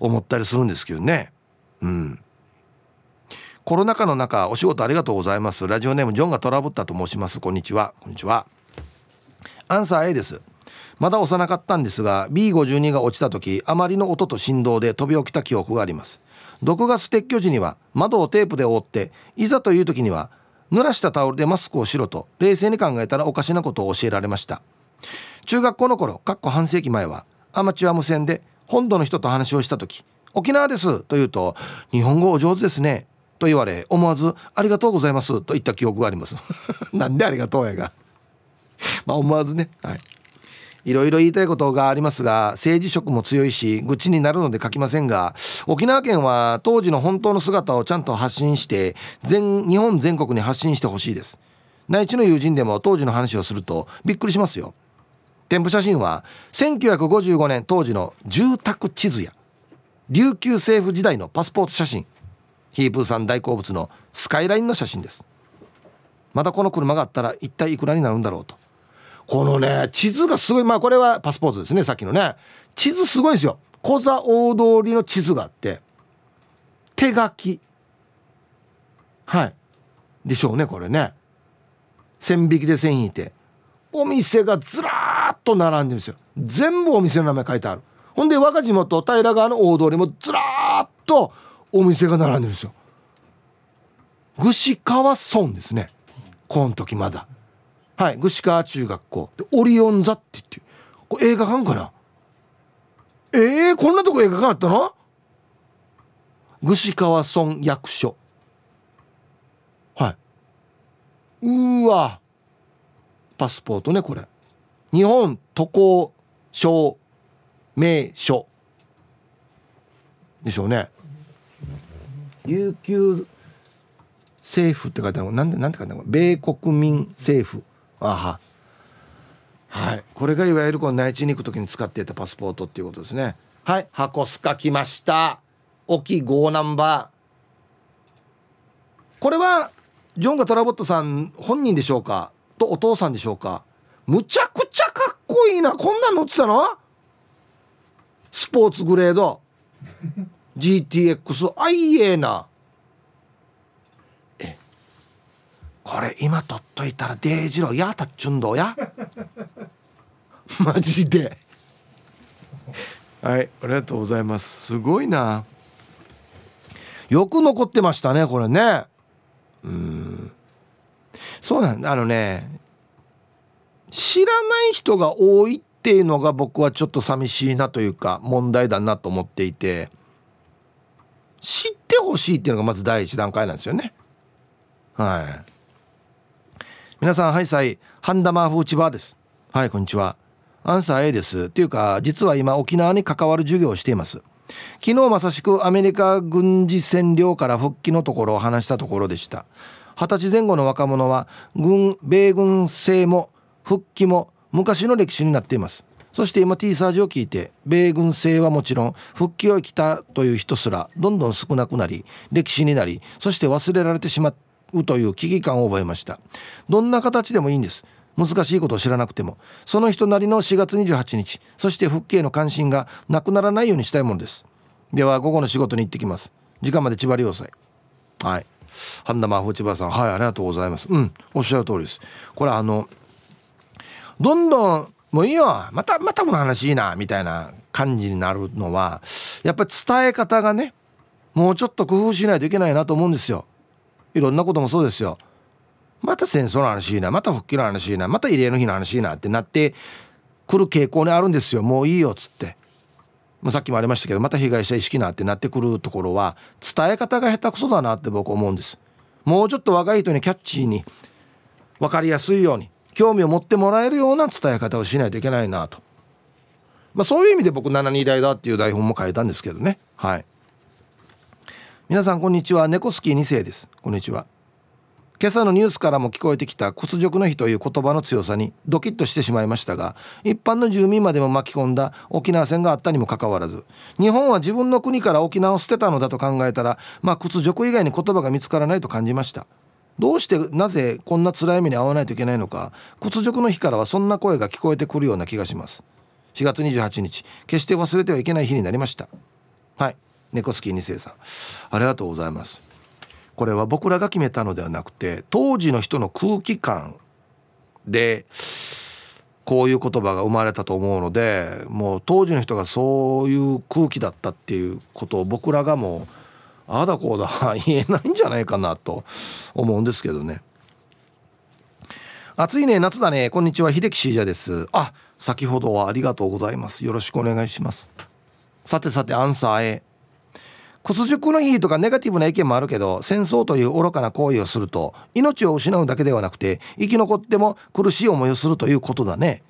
思ったりするんですけどね。うん、コロナ禍の中お仕事ありがとうございます。ラジオネームジョンがトラブったと申します。こんにちは。こんにちは。アンサー A です。まだ幼かったんですが ビーごじゅうに が落ちた時、あまりの音と振動で飛び起きた記憶があります。毒ガス撤去時には窓をテープで覆って、いざという時には濡らしたタオルでマスクをしろと冷静に考えたらおかしなことを教えられました。中学校の頃、かっこ半世紀前はアマチュア無線で本土の人と話をした時、沖縄ですと言うと日本語お上手ですねと言われ、思わずありがとうございますと言った記憶がありますなんでありがとうやがまあ思わずね、はい、いろいろ言いたいことがありますが、政治色も強いし愚痴になるので書きませんが、沖縄県は当時の本当の姿をちゃんと発信して全日本全国に発信してほしいです。内地の友人でも当時の話をするとびっくりしますよ。添付写真はせんきゅうひゃくごじゅうごねん当時の住宅地図や琉球政府時代のパスポート写真、ヒープーさん大好物のスカイラインの写真です。またこの車があったら一体いくらになるんだろうと。このね地図がすごい。まあこれはパスポートですね。さっきのね地図すごいですよ。小座大通りの地図があって、手書き、はいでしょうねこれね、線引きで線引いてお店がずらーっと並んでるんですよ。全部お店の名前書いてある。ほんで我が地元平川の大通りもずらーっとお店が並んでるんですよ。具志川村ですねこの時まだ、はい、具志川中学校でオリオン座って言って、これ映画館かな。えー、こんなとこ映画館あったの。具志川村役所、はい、うわパスポートねこれ、日本渡航証名所でしょうね。琉球政府って書いてある。なんでなんて書いてあるの。米国民政府。あは、はい。これがいわゆるこの内地に行くときに使っていたパスポートっていうことですね。はい。箱スカ来ました。沖ごナンバー。これはジョンがトラボットさん本人でしょうか。とお父さんでしょうか。むちゃくちゃかっこいいな。こんなん乗ってたの？スポーツグレード。ジーティーエックス あいえな。これ今取っといたらデージローやたっちゅんどうやマジではい、ありがとうございます。すごいな、よく残ってましたねこれね。うーん、そうなんだ。あのね、知らない人が多いっていうのが僕はちょっと寂しいなというか問題だなと思っていて、知ってほしいっていうのがまず第一段階なんですよね。はい、皆さん、はい、さいハンダマーフーチバーです。はい、こんにちは。アンサー A です。っていうか実は今沖縄に関わる授業をしています。昨日まさしくアメリカ軍事占領から復帰のところを話したところでした。はたちぜん後の若者は軍米軍制も復帰も昔の歴史になっています。そして今 T サージを聞いて米軍制はもちろん復帰を生きたという人すらどんどん少なくなり、歴史になり、そして忘れられてしまってという危機感を覚えました。どんな形でもいいんです。難しいことを知らなくてもその人なりのしがつにじゅうはちにち、そして復帰への関心がなくならないようにしたいものです。では午後の仕事に行ってきます。時間まで千葉良斎。はい、ハンダマーフ千葉さん、はい、ありがとうございます。うん、おっしゃる通りです。これあのどんどんもういいよ、またまたこの話いいなみたいな感じになるのはやっぱり伝え方がね、もうちょっと工夫しないといけないなと思うんですよ。いろんなこともそうですよ。また戦争の話いいな、また復帰の話いいな、また慰霊の日の話いいなってなってくる傾向にあるんですよ。もういいよっつって、まあ、さっきもありましたけどまた被害者意識なってなってくるところは伝え方が下手くそだなって僕思うんです。もうちょっと若い人にキャッチーに分かりやすいように興味を持ってもらえるような伝え方をしないといけないなと、まあ、そういう意味で僕ななにん代だっていう台本も書いたんですけどね。はい、皆さんこんにちは。猫好きにせいです。こんにちは。今朝のニュースからも聞こえてきた屈辱の日という言葉の強さにドキッとしてしまいましたが、一般の住民までも巻き込んだ沖縄戦があったにもかかわらず、日本は自分の国から沖縄を捨てたのだと考えたら、まあ屈辱以外に言葉が見つからないと感じました。どうしてなぜこんな辛い目に遭わないといけないのか、屈辱の日からはそんな声が聞こえてくるような気がします。しがつにじゅうはちにち、決して忘れてはいけない日になりました。はい、ネコスキーにせいさん、ありがとうございます。これは僕らが決めたのではなくて、当時の人の空気感でこういう言葉が生まれたと思うので、もう当時の人がそういう空気だったっていうことを僕らがもうああだこうだ言えないんじゃないかなと思うんですけどね。暑いね、夏だね。こんにちは、秀樹シージャです。あ、先ほどはありがとうございます。よろしくお願いします。さてさて、アンサー A。 屈辱の日とかネガティブな意見もあるけど、戦争という愚かな行為をすると命を失うだけではなくて、生き残っても苦しい思いをするということだね。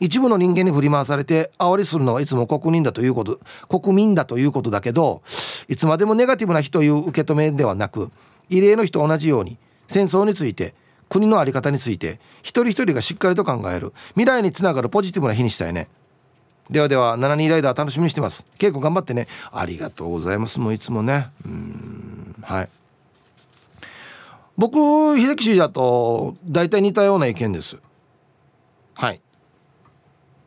一部の人間に振り回されて煽りするのはいつも国民だということ、国民だということだけど、いつまでもネガティブな日という受け止めではなく、異例の日と同じように戦争について、国の在り方について一人一人がしっかりと考える、未来につながるポジティブな日にしたいね。ではでは、ななにライダー楽しみにしてます。稽古頑張ってね。ありがとうございます。もういつもね、うーん、はい。僕、秀樹氏だと大体似たような意見です。はい、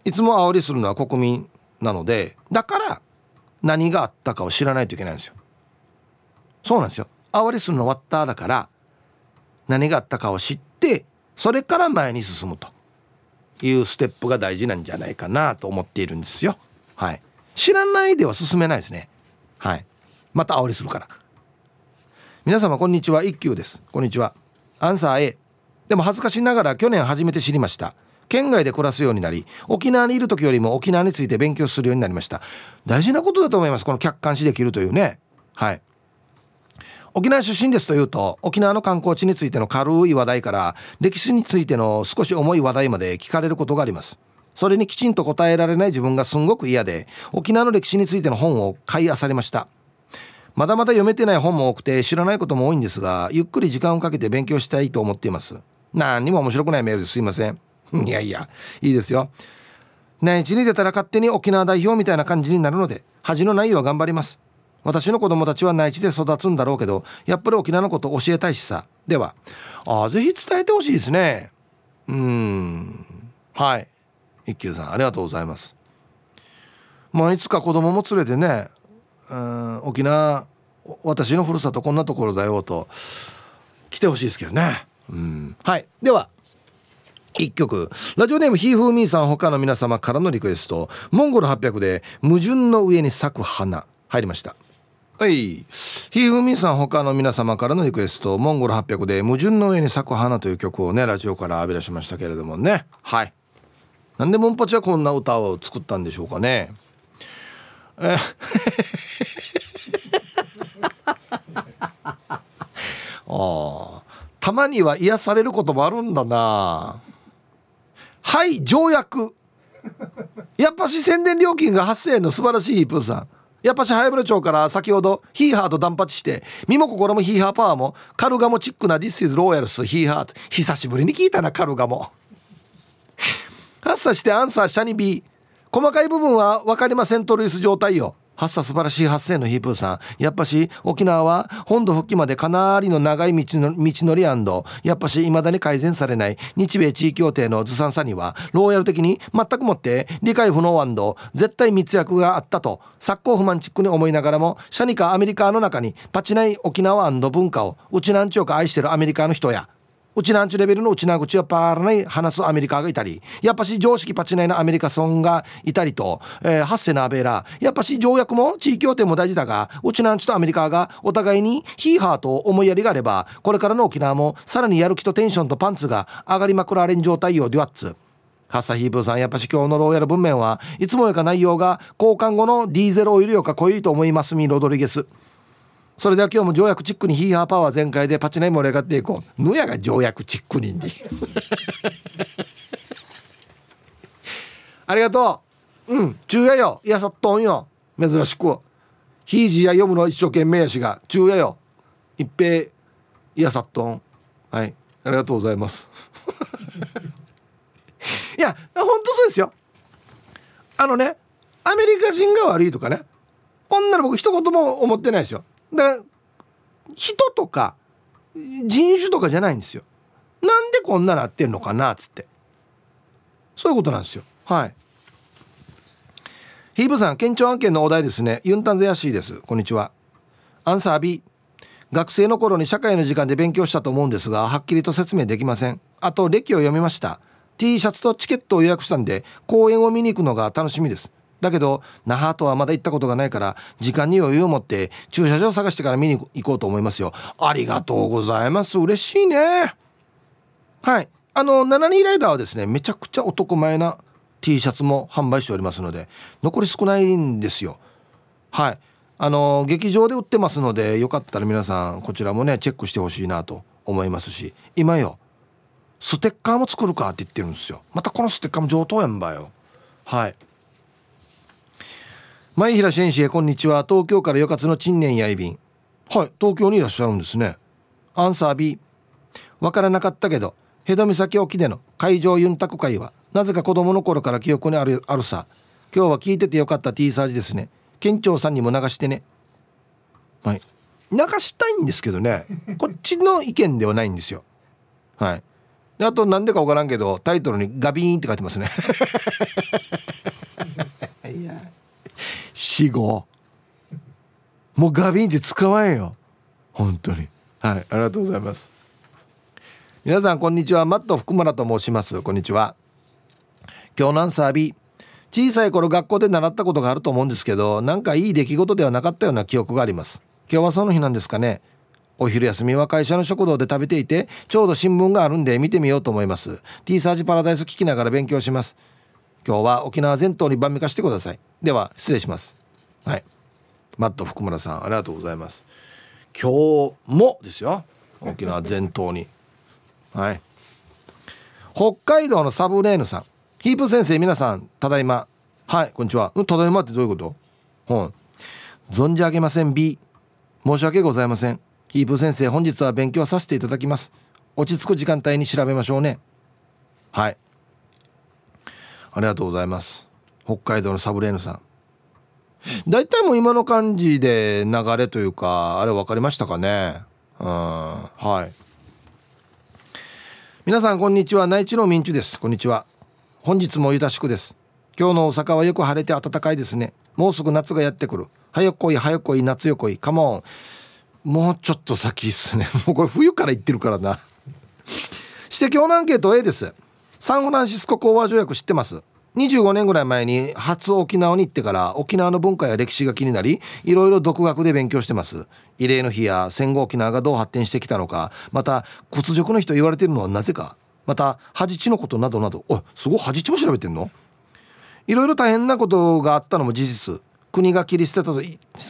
いつも煽りするのは国民なので、だから何があったかを知らないといけないんですよ。そうなんですよ。煽りするの終わっただから何があったかを知って、それから前に進むというステップが大事なんじゃないかなと思っているんですよ。はい。知らないでは進めないですね。はい。また煽りするから。皆様こんにちは、一休です。こんにちは。アンサー A。でも恥ずかしながら去年初めて知りました。県外で暮らすようになり、沖縄にいる時よりも沖縄について勉強するようになりました。大事なことだと思います。この客観視できるというね。はい。沖縄出身ですというと、沖縄の観光地についての軽い話題から歴史についての少し重い話題まで聞かれることがあります。それにきちんと答えられない自分がすんごく嫌で、沖縄の歴史についての本を買い漁りました。まだまだ読めてない本も多くて、知らないことも多いんですが、ゆっくり時間をかけて勉強したいと思っています。何にも面白くないメールですいません。いやいや、いいですよ。内地に出たら勝手に沖縄代表みたいな感じになるので、恥のないよう頑張ります。私の子供たちは内地で育つんだろうけど、やっぱり沖縄のこと教えたいしさ。では、ああ、ぜひ伝えてほしいですね。うーん、はい。一休さん、ありがとうございます。まあ、いつか子供も連れてね、うーん、沖縄、私のふるさとこんなところだよと来てほしいですけどね。うん、はい。では一曲、ラジオネームひーふーみーさん、他の皆様からのリクエスト、モンゴルはっぴゃくで矛盾の上に咲く花入りました。はい。ひーふーみーさん、他の皆様からのリクエスト、モンゴルはっぴゃくで矛盾の上に咲く花という曲をね、ラジオから浴び出しましたけれどもね。はい。なんでモンパチはこんな歌を作ったんでしょうかね。えあ、たまには癒されることもあるんだな。はい、条約。やっぱし宣伝料金がはっせんえんの素晴らしいプーさん。やっぱし早原町から先ほどヒーハーと断髪して身も心もヒーハーパワーもカルガモチックな This is Royals ヒーハーと久しぶりに聞いたな、カルガモ。発作してアンサーシャニ B。 細かい部分は分かりませんとルイス状態よ。発作素晴らしいはっせんえんのヒープーさん。やっぱし沖縄は本土復帰までかなりの長い道の道のり、やっぱし未だに改善されない日米地位協定のずさんさにはローヤル的に全くもって理解不能&絶対密約があったと昨今不満チックに思いながらも、シャニカアメリカの中にパチない沖縄&文化をうちなんちよく愛してるアメリカの人や、うちなんちゅレベルのうちな口はパーない話すアメリカがいたり、やっぱし常識パチナイのアメリカソンがいたりと、えー、ハッセナーベーラー、やっぱし条約も地位協定も大事だが、うちなんちゅとアメリカがお互いにヒーハーと思いやりがあれば、これからの沖縄もさらにやる気とテンションとパンツが上がりまくられん状態よ、デュアッツ。ハッサヒーブーさん、やっぱし今日のローヤル文面はいつもよか内容が交換後のディーゼルオイルよか濃いと思いますみ、ロドリゲス。それでは今日も条約チックにヒーハーパワー全開でパチナイ盛り上がっていこう。ぬやが条約チックにんでありがとう。うん、昼夜よ、いやさっとんよ、珍しくヒージーや読むの一生懸命やしが昼夜よ一平いやさっとん。はい、ありがとうございますいやほんとそうですよ。あのね、アメリカ人が悪いとかね、こんなの僕一言も思ってないですよ。だから人とか人種とかじゃないんですよ。なんでこんななってんのかなっつって、そういうことなんですよ。はい。ヒーブさん、県庁案件のお題ですね。ユンタンゼヤシーです。こんにちは。アンサー B。学生の頃に社会の時間で勉強したと思うんですが、はっきりと説明できません。あと歴を読みました。 T シャツとチケットを予約したんで、公演を見に行くのが楽しみです。だけど那覇とはまだ行ったことがないから、時間に余裕を持って駐車場を探してから見に行こうと思いますよ。ありがとうございます。嬉しいね。はい、あのななじゅうにライダーはですね、めちゃくちゃ男前な T シャツも販売しておりますので、残り少ないんですよ。はい、あの劇場で売ってますので、よかったら皆さんこちらもねチェックしてほしいなと思いますし、今よステッカーも作るかって言ってるんですよ。またこのステッカーも上等やんばよ。はい、前平先生こんにちは。東京からよかつの陳年やいびん。はい、東京にいらっしゃるんですね。アンサー B。 わからなかったけど、辺戸岬沖での海上ユンタク会はなぜか子供の頃から記憶にある、あるさ。今日は聞いててよかった T サージですね。県庁さんにも流してね。はい、流したいんですけどね、こっちの意見ではないんですよ。はい、であとなんでかわからんけどタイトルにガビーンって書いてますね。いや死後もうガビンって使わんよ本当に。はい、ありがとうございます。皆さんこんにちは、マット福村と申します。こんにちは。今日のアンサー B。 小さい頃学校で習ったことがあると思うんですけど、なんかいい出来事ではなかったような記憶があります。今日はその日なんですかね。お昼休みは会社の食堂で食べていて、ちょうど新聞があるんで見てみようと思います。 T サージパラダイス聞きながら勉強します。今日は沖縄全島に晩御飯してください。では失礼します。はい、マット福村さんありがとうございます。今日もですよ、沖縄全島に。はい、北海道のサブレーヌさん。ヒープ先生皆さんただいま。はい、こんにちは。ただいまってどういうこと。はい、存じ上げません B。 申し訳ございません。ヒープ先生本日は勉強させていただきます。落ち着く時間帯に調べましょうね。はい、ありがとうございます。北海道のサブレーヌさん、だいたいもう今の感じで流れというかあれ分かりましたかね。うん、はい。皆さんこんにちは、内地の民主です。こんにちは。本日もゆたしくです。今日の大阪はよく晴れて暖かいですね。もうすぐ夏がやってくる。早く来い早く来い夏よ来いカモン。もうちょっと先っすね。もうこれ冬から言ってるからな。して今日のアンケート A です。サンフランシスコ講和条約知ってます？にじゅうごねんぐらい前に初沖縄に行ってから、沖縄の文化や歴史が気になり、いろいろ独学で勉強してます。慰霊の日や戦後沖縄がどう発展してきたのか、また屈辱の日と言われているのはなぜか、またハジチのことなどなど。お、すごいハジチも調べてんの。いろいろ大変なことがあったのも事実。国が切り捨てたと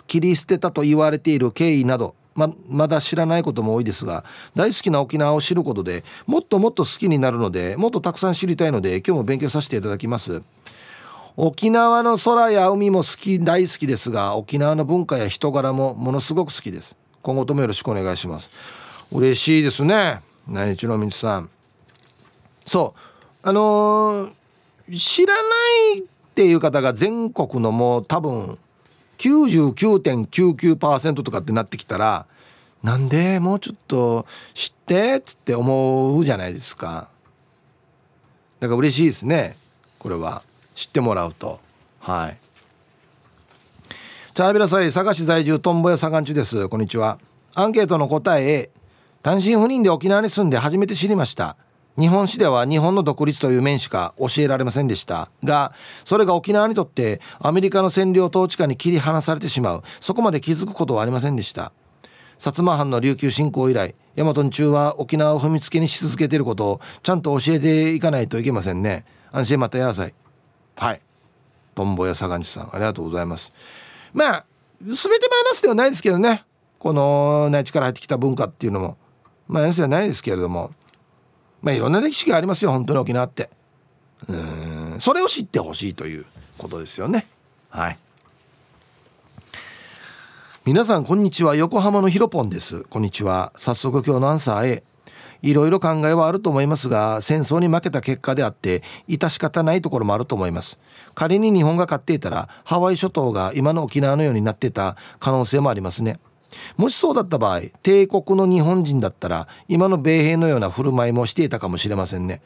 切り捨てたと言われている経緯など、ま, まだ知らないことも多いですが、大好きな沖縄を知ることでもっともっと好きになるので、もっとたくさん知りたいので、今日も勉強させていただきます。沖縄の空や海も好き大好きですが、沖縄の文化や人柄もものすごく好きです。今後ともよろしくお願いします。嬉しいですね、内地のみつさん。そうあのー、知らないっていう方が全国のもう多分きゅうじゅうきゅうてんきゅうきゅうパーセント とかってなってきたら、なんでもうちょっと知ってっつって思うじゃないですか。だから嬉しいですね、これは知ってもらうと。はい、チャービラサイ佐賀市在住トンボヤサガンチュです。こんにちは。アンケートの答え A。 単身赴任で沖縄に住んで初めて知りました。日本史では日本の独立という面しか教えられませんでしたが、それが沖縄にとってアメリカの占領統治下に切り離されてしまう、そこまで気づくことはありませんでした。薩摩藩の琉球侵攻以来、大和の中は沖縄を踏みつけにし続けていることをちゃんと教えていかないといけませんね。安心またやさい。はい、トンボやサガンチさんありがとうございます。まあ全てマイナスではないですけどね、この内地から入ってきた文化っていうのもマイナスではないですけれども、まあ、いろんな歴史がありますよ本当に沖縄って。うーん、それを知ってほしいということですよね。はい、皆さんこんにちは、横浜のひろぽんです。こんにちは。早速今日のアンサー A。 いろいろ考えはあると思いますが、戦争に負けた結果であって致し方ないところもあると思います。仮に日本が勝っていたら、ハワイ諸島が今の沖縄のようになっていた可能性もありますね。もしそうだった場合、帝国の日本人だったら今の米兵のような振る舞いもしていたかもしれませんね。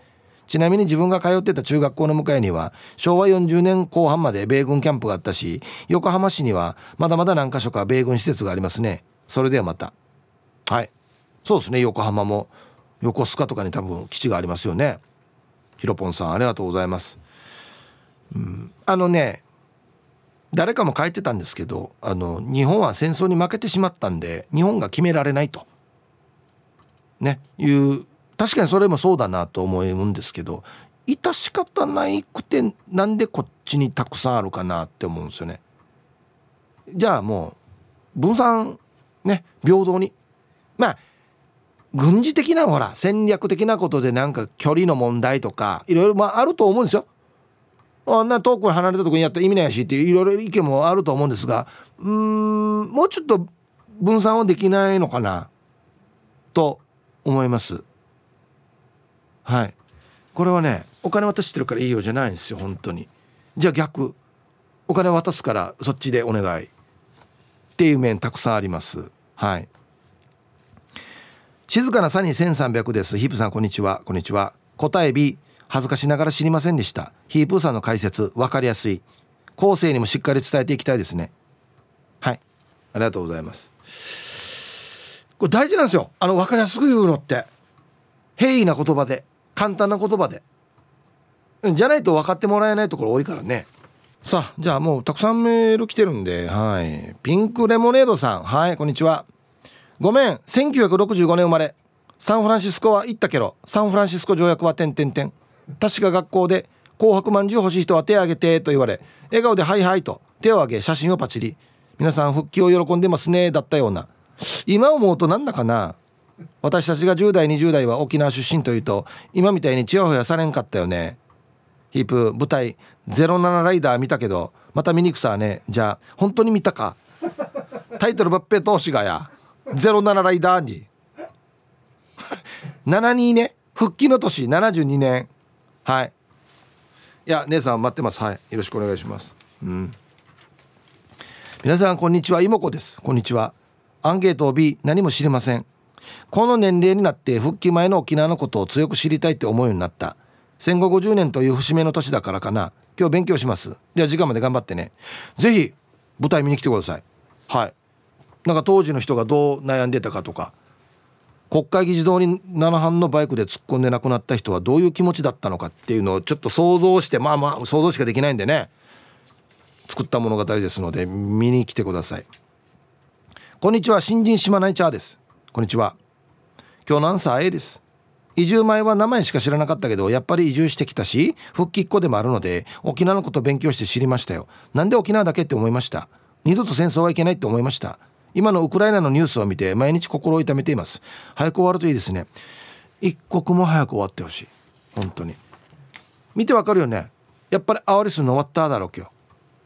ちなみに自分が通ってた中学校の向かいにはしょうわよんじゅうねんこう半まで米軍キャンプがあったし、横浜市にはまだまだ何か所か米軍施設がありますね。それではまた。はい、そうですね。横浜も横須賀とかに多分基地がありますよね。ひろぽんさんありがとうございます、うん、あのね誰かも書いてたんですけど、あの日本は戦争に負けてしまったんで日本が決められないとね、いう確かにそれもそうだなと思うんですけど、致し方ないくてなんでこっちにたくさんあるかなって思うんですよね。じゃあもう分散ね、平等に、まあ軍事的なほら戦略的なことでなんか距離の問題とかいろいろまああると思うんですよ。あんな遠くに離れたところにやったら意味ないしっていういろいろ意見もあると思うんですが、うーんもうちょっと分散はできないのかなと思います。はい、これはねお金渡してるからいいよじゃないんですよ本当に。じゃあ逆、お金渡すからそっちでお願いっていう面たくさんあります。はい、静かなサニーせんさんびゃくです。ヒープさんこんにちは。こんにちは。答え B、 恥ずかしながら知りませんでした。ヒープさんの解説分かりやすい、後世にもしっかり伝えていきたいですね。はい、ありがとうございます。これ大事なんですよ、あの分かりやすく言うのって。平易な言葉で簡単な言葉でじゃないと分かってもらえないところ多いからね。さあじゃあもうたくさんメール来てるんで、はい、ピンクレモネードさん、はいこんにちは。ごめんせんきゅうひゃくろくじゅうごねん生まれ、サンフランシスコは行ったけどサンフランシスコ条約は点々点、確か学校で紅白まんじゅう欲しい人は手挙げてと言われ、笑顔ではいはいと手を挙げ写真をパチリ、皆さん復帰を喜んでますねだったような。今思うとなんだかな、私たちがじゅう代にじゅう代は沖縄出身というと今みたいにチヤホヤされんかったよね。ヒープ舞台ゼロななライダー見たけどまた見にくさね。じゃあ本当に見たか、タイトルばっぺ投資がやゼロななライダーにななじゅうにね、復帰の年ななじゅうにねん。はい、いや姉さん待ってます。はい、よろしくお願いします、うん、皆さんこんにちは、妹子です。こんにちは。アンケート B、 何も知りません。この年齢になって復帰前の沖縄のことを強く知りたいって思うようになった。戦後ごじゅうねんという節目の年だからかな。今日勉強します。では時間まで頑張ってね。ぜひ舞台見に来てください。はい、なんか当時の人がどう悩んでたかとか、国会議事堂になな班のバイクで突っ込んで亡くなった人はどういう気持ちだったのかっていうのをちょっと想像して、まあまあ想像しかできないんでね、作った物語ですので見に来てください。こんにちは、新人島内チャーです。こんにちは。今日のアンサー A です。移住前は名前しか知らなかったけどやっぱり移住してきたし復帰っ子でもあるので沖縄のこと勉強して知りましたよ。なんで沖縄だけって思いました。二度と戦争はいけないって思いました。今のウクライナのニュースを見て毎日心を痛めています。早く終わるといいですね。一刻も早く終わってほしい。本当に見てわかるよね、やっぱりアワリスの終わっただろう今日。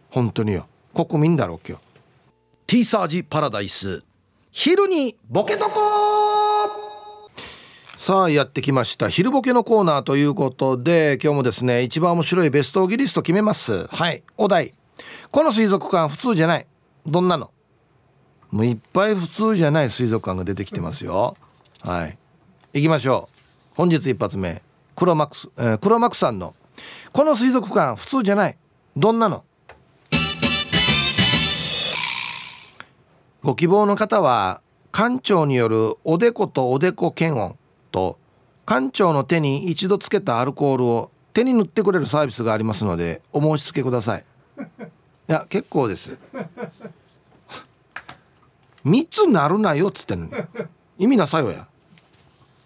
本当によ、国民だろう今日。ティーサージパラダイス、昼にボケとこー。さあやってきました昼ボケのコーナーということで、今日もですね一番面白いベストオギリスト決めます。はい、お題、この水族館普通じゃない、どんなの。もういっぱい普通じゃない水族館が出てきてますよ。はい、行きましょう。本日一発目、黒幕、えー、黒幕さんのこの水族館普通じゃない、どんなの。ご希望の方は館長によるおでことおでこ検温と館長の手に一度つけたアルコールを手に塗ってくれるサービスがありますのでお申し付けください。いや結構です。密なるなよっつってんのに意味なさよや、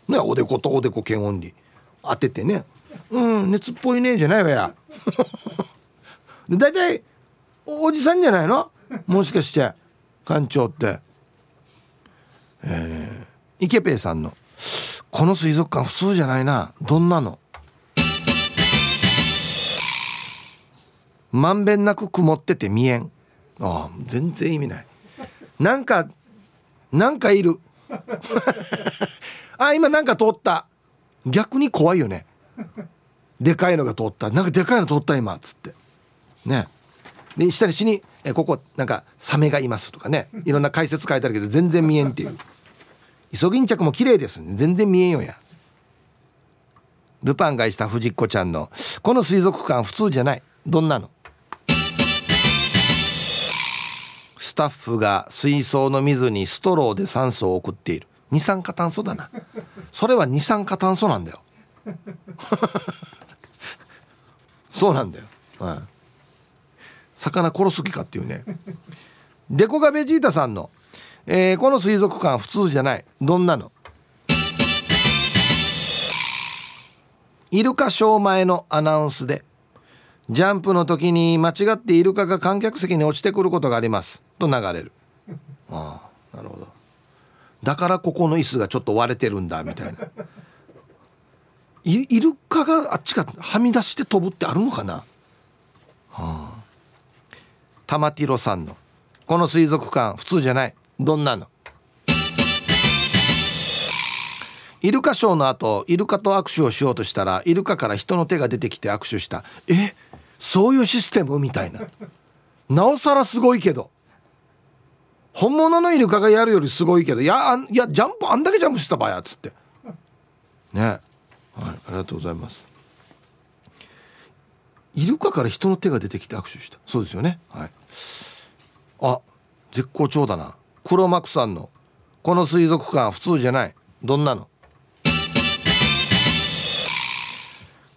ね、おでことおでこ検温に当ててね、うん熱っぽいねじゃないわや。だいたいおじさんじゃないのもしかして館長って。えー、イケペイさんのこの水族館普通じゃないな、どんなの。まんべんなく曇ってて見えん。ああ全然意味ない。なんかなんかいる。あ今なんか通った、逆に怖いよね、でかいのが通った、なんかでかいの通った今っつってね。で下にしにえここなんかサメがいますとかね、いろんな解説書いてあるけど全然見えんっていう。イソギンチャクも綺麗ですね、全然見えんよや。ルパンがいした藤子ちゃんのこの水族館普通じゃない、どんなの。スタッフが水槽の水にストローで酸素を送っている。二酸化炭素だな。それは二酸化炭素なんだよ。そうなんだよ、はい、魚殺す気かっていうね。デコガベジータさんの、えー、この水族館普通じゃない、どんなの。イルカショー前のアナウンスで、ジャンプの時に間違ってイルカが観客席に落ちてくることがありますと流れる。ああ、なるほど。だからここの椅子がちょっと割れてるんだみたいな。イルカがあっちがはみ出して飛ぶってあるのかな、はあ。タマティロさんのこの水族館普通じゃない、どんなの。イルカショーの後、イルカと握手をしようとしたらイルカから人の手が出てきて握手した。え、そういうシステムみたいな。なおさらすごいけど、本物のイルカがやるよりすごいけど、いや、あん、いやジャンプ、あんだけジャンプしたばやつってね。はい、ありがとうございます。イルカから人の手が出てきて握手した、そうですよね、はい、あ、絶好調だな。黒幕さんのこの水族館普通じゃない、どんなの。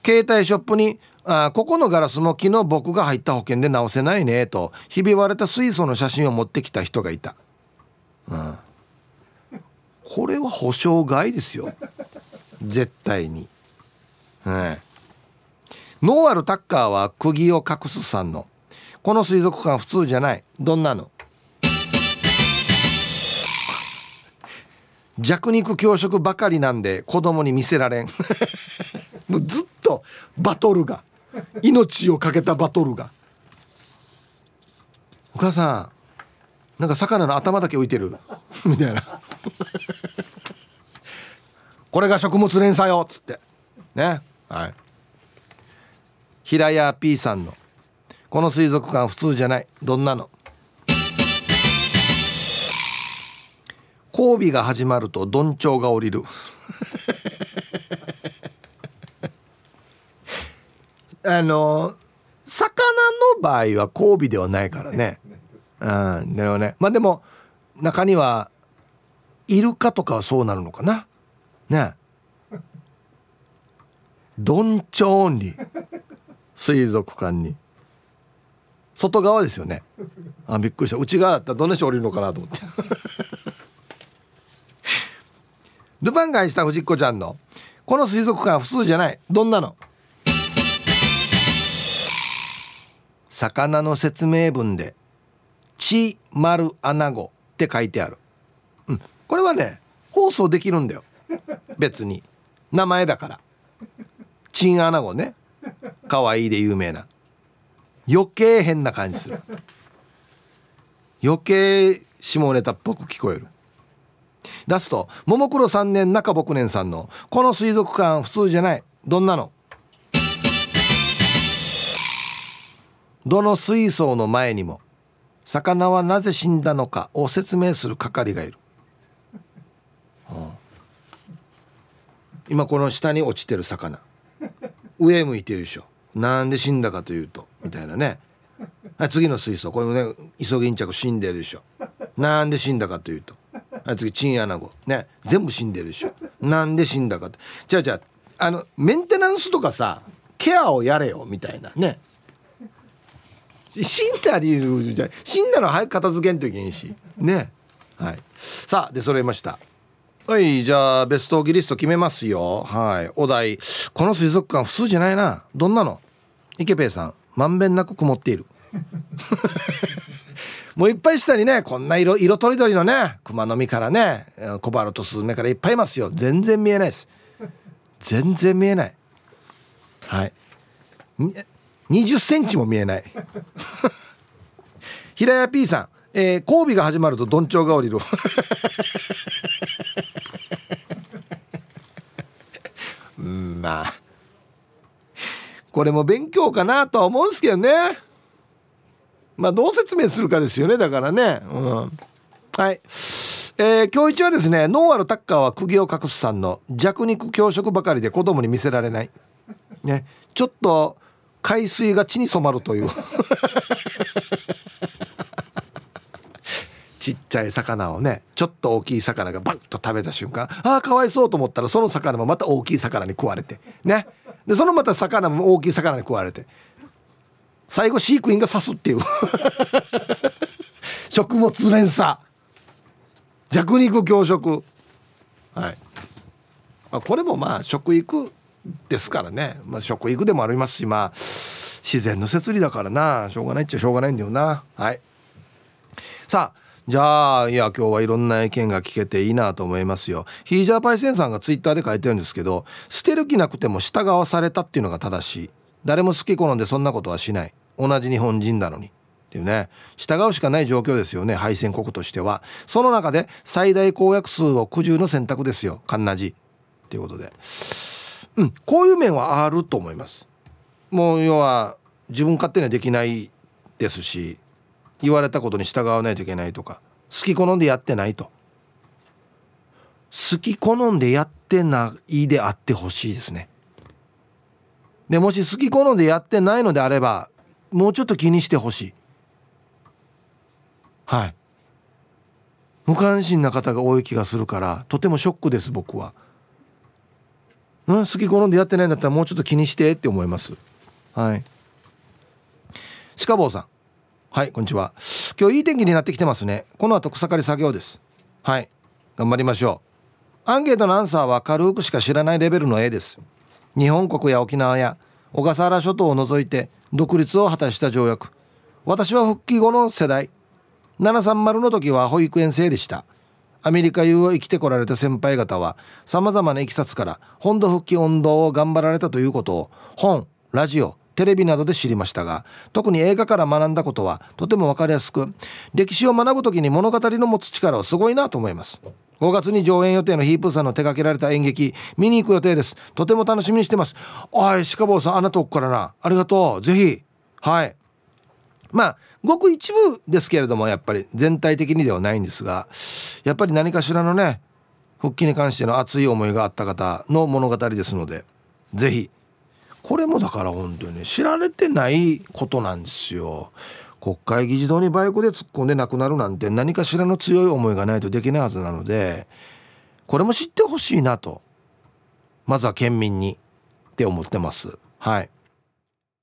携帯ショップに、あ、ここのガラスも昨日僕が入った保険で直せないねとひび割れた水槽の写真を持ってきた人がいた、うん、これは保証外ですよ絶対に、うん、ノーアルタッカーは釘を隠すさんのこの水族館普通じゃない、どんなの。弱肉強食ばかりなんで子供に見せられん。もうずっとバトルが、命をかけたバトルが。お母さん、なんか魚の頭だけ浮いてるみたいな。これが食物連鎖よっつってね、はい。平屋 P さんのこの水族館普通じゃない、どんなの。交尾が始まるとどんちょうが降りる。あの魚の場合は交尾ではないからね。うん、だよね。まあでも中にはイルカとかはそうなるのかな。ね。どんちょうに水族館に外側ですよね。あ、びっくりした。内側だったらどんな人降りるのかなと思って。ルパンが愛した藤子ちゃんのこの水族館は普通じゃない、どんなの。魚の説明文でチマルアナゴって書いてある、うん、これはね放送できるんだよ別に、名前だから。チンアナゴね、可愛いで有名な。余計変な感じする、余計下ネタっぽく聞こえる。ラスト、ももクロさんねん中牧年さんのこの水族館普通じゃない、どんなの。どの水槽の前にも魚はなぜ死んだのかを説明する係がいる、うん、今この下に落ちてる魚上向いてるでしょ、なんで死んだかというとみたいなね。次の水槽、これもねイソギンチャク死んでるでしょ、なんで死んだかというと。次チンアナゴね、全部死んでるでしょ、なんで死んだかって。じゃあじゃあ、あのメンテナンスとかさ、ケアをやれよみたいなね。死んだ理由じゃ、死んだのは早く片付けんといけんしね、はい。さあ、で揃いました。はい、じゃあベストオギリスト決めますよ。はい、お題、この水族館普通じゃないな、どんなの。池ペイさん、まんべんなく曇っている。もういっぱい下にね、こんな 色, 色とりどりのね、クマノミからね、コバルトスズメからいっぱいいますよ。全然見えないです、全然見えない。はい、にじゅっセンチも見えない。平屋 P さん、えー、交尾が始まるとどんちょうが降りる。うん、まあこれも勉強かなとは思うんですけどね。まあ、どう説明するかですよね、だからね、うん、はい、えー、今日一はですね、ノーアルタッカーは釘を隠すさんの弱肉強食ばかりで子供に見せられない、ね、ちょっと海水が血に染まるというちっちゃい魚をねちょっと大きい魚がバッと食べた瞬間、ああかわいそうと思ったらその魚もまた大きい魚に食われてね、でそのまた魚も大きい魚に食われて、最後飼育員が刺すっていう食物連鎖、弱肉強食、はい、まあ、これもまあ食育ですからね、まあ、食育でもありますし、まあ自然の摂理だからな、しょうがないっちゃしょうがないんだよな。はい、さあじゃあ、いや今日はいろんな意見が聞けていいなと思いますよ。ヒージャーパイセンさんがツイッターで書いてるんですけど、捨てる気なくても従わされたっていうのが正しい、誰も好き好んでそんなことはしない、同じ日本人なのにっていうね、従うしかない状況ですよね、敗戦国としては。その中で最大公約数を苦渋の選択ですよ、カンナジっていうことで、うん、こういう面はあると思います。もう要は自分勝手にはできないですし、言われたことに従わないといけないとか、好き好んでやってないと、好き好んでやってないであってほしいですね。でもし好き好んでやってないのであれば、もうちょっと気にしてほしい。はい、無関心な方が多い気がするからとてもショックです、僕は。うん、好き好んでやってないんだったらもうちょっと気にしてって思います。はい、シカボーさん、はい、こんにちは。今日いい天気になってきてますね。この後草刈り作業です。はい、頑張りましょう。アンケートのアンサーは軽くしか知らないレベルの A です。日本国や沖縄や小笠原諸島を除いて独立を果たした条約、私は復帰後の世代、ななさんまるの時は保育園生でした。アメリカ遊を生きてこられた先輩方はさまざまな経緯から本土復帰運動を頑張られたということを本、ラジオ、テレビなどで知りましたが、特に映画から学んだことはとても分かりやすく、歴史を学ぶときに物語の持つ力はすごいなと思います。ごがつに上演予定のヒープーさんの手掛けられた演劇、見に行く予定です。とても楽しみにしてます。おい、シカボーさん、あんな遠くからな、ありがとう。ぜひ。はい、まあごく一部ですけれども、やっぱり全体的にではないんですが、やっぱり何かしらのね、復帰に関しての熱い思いがあった方の物語ですので、ぜひ。これもだから本当に、ね、知られてないことなんですよ。国会議事堂にバイクで突っ込んで亡くなるなんて、何かしらの強い思いがないとできないはずなので、これも知ってほしいなと、まずは県民にって思ってます。はい。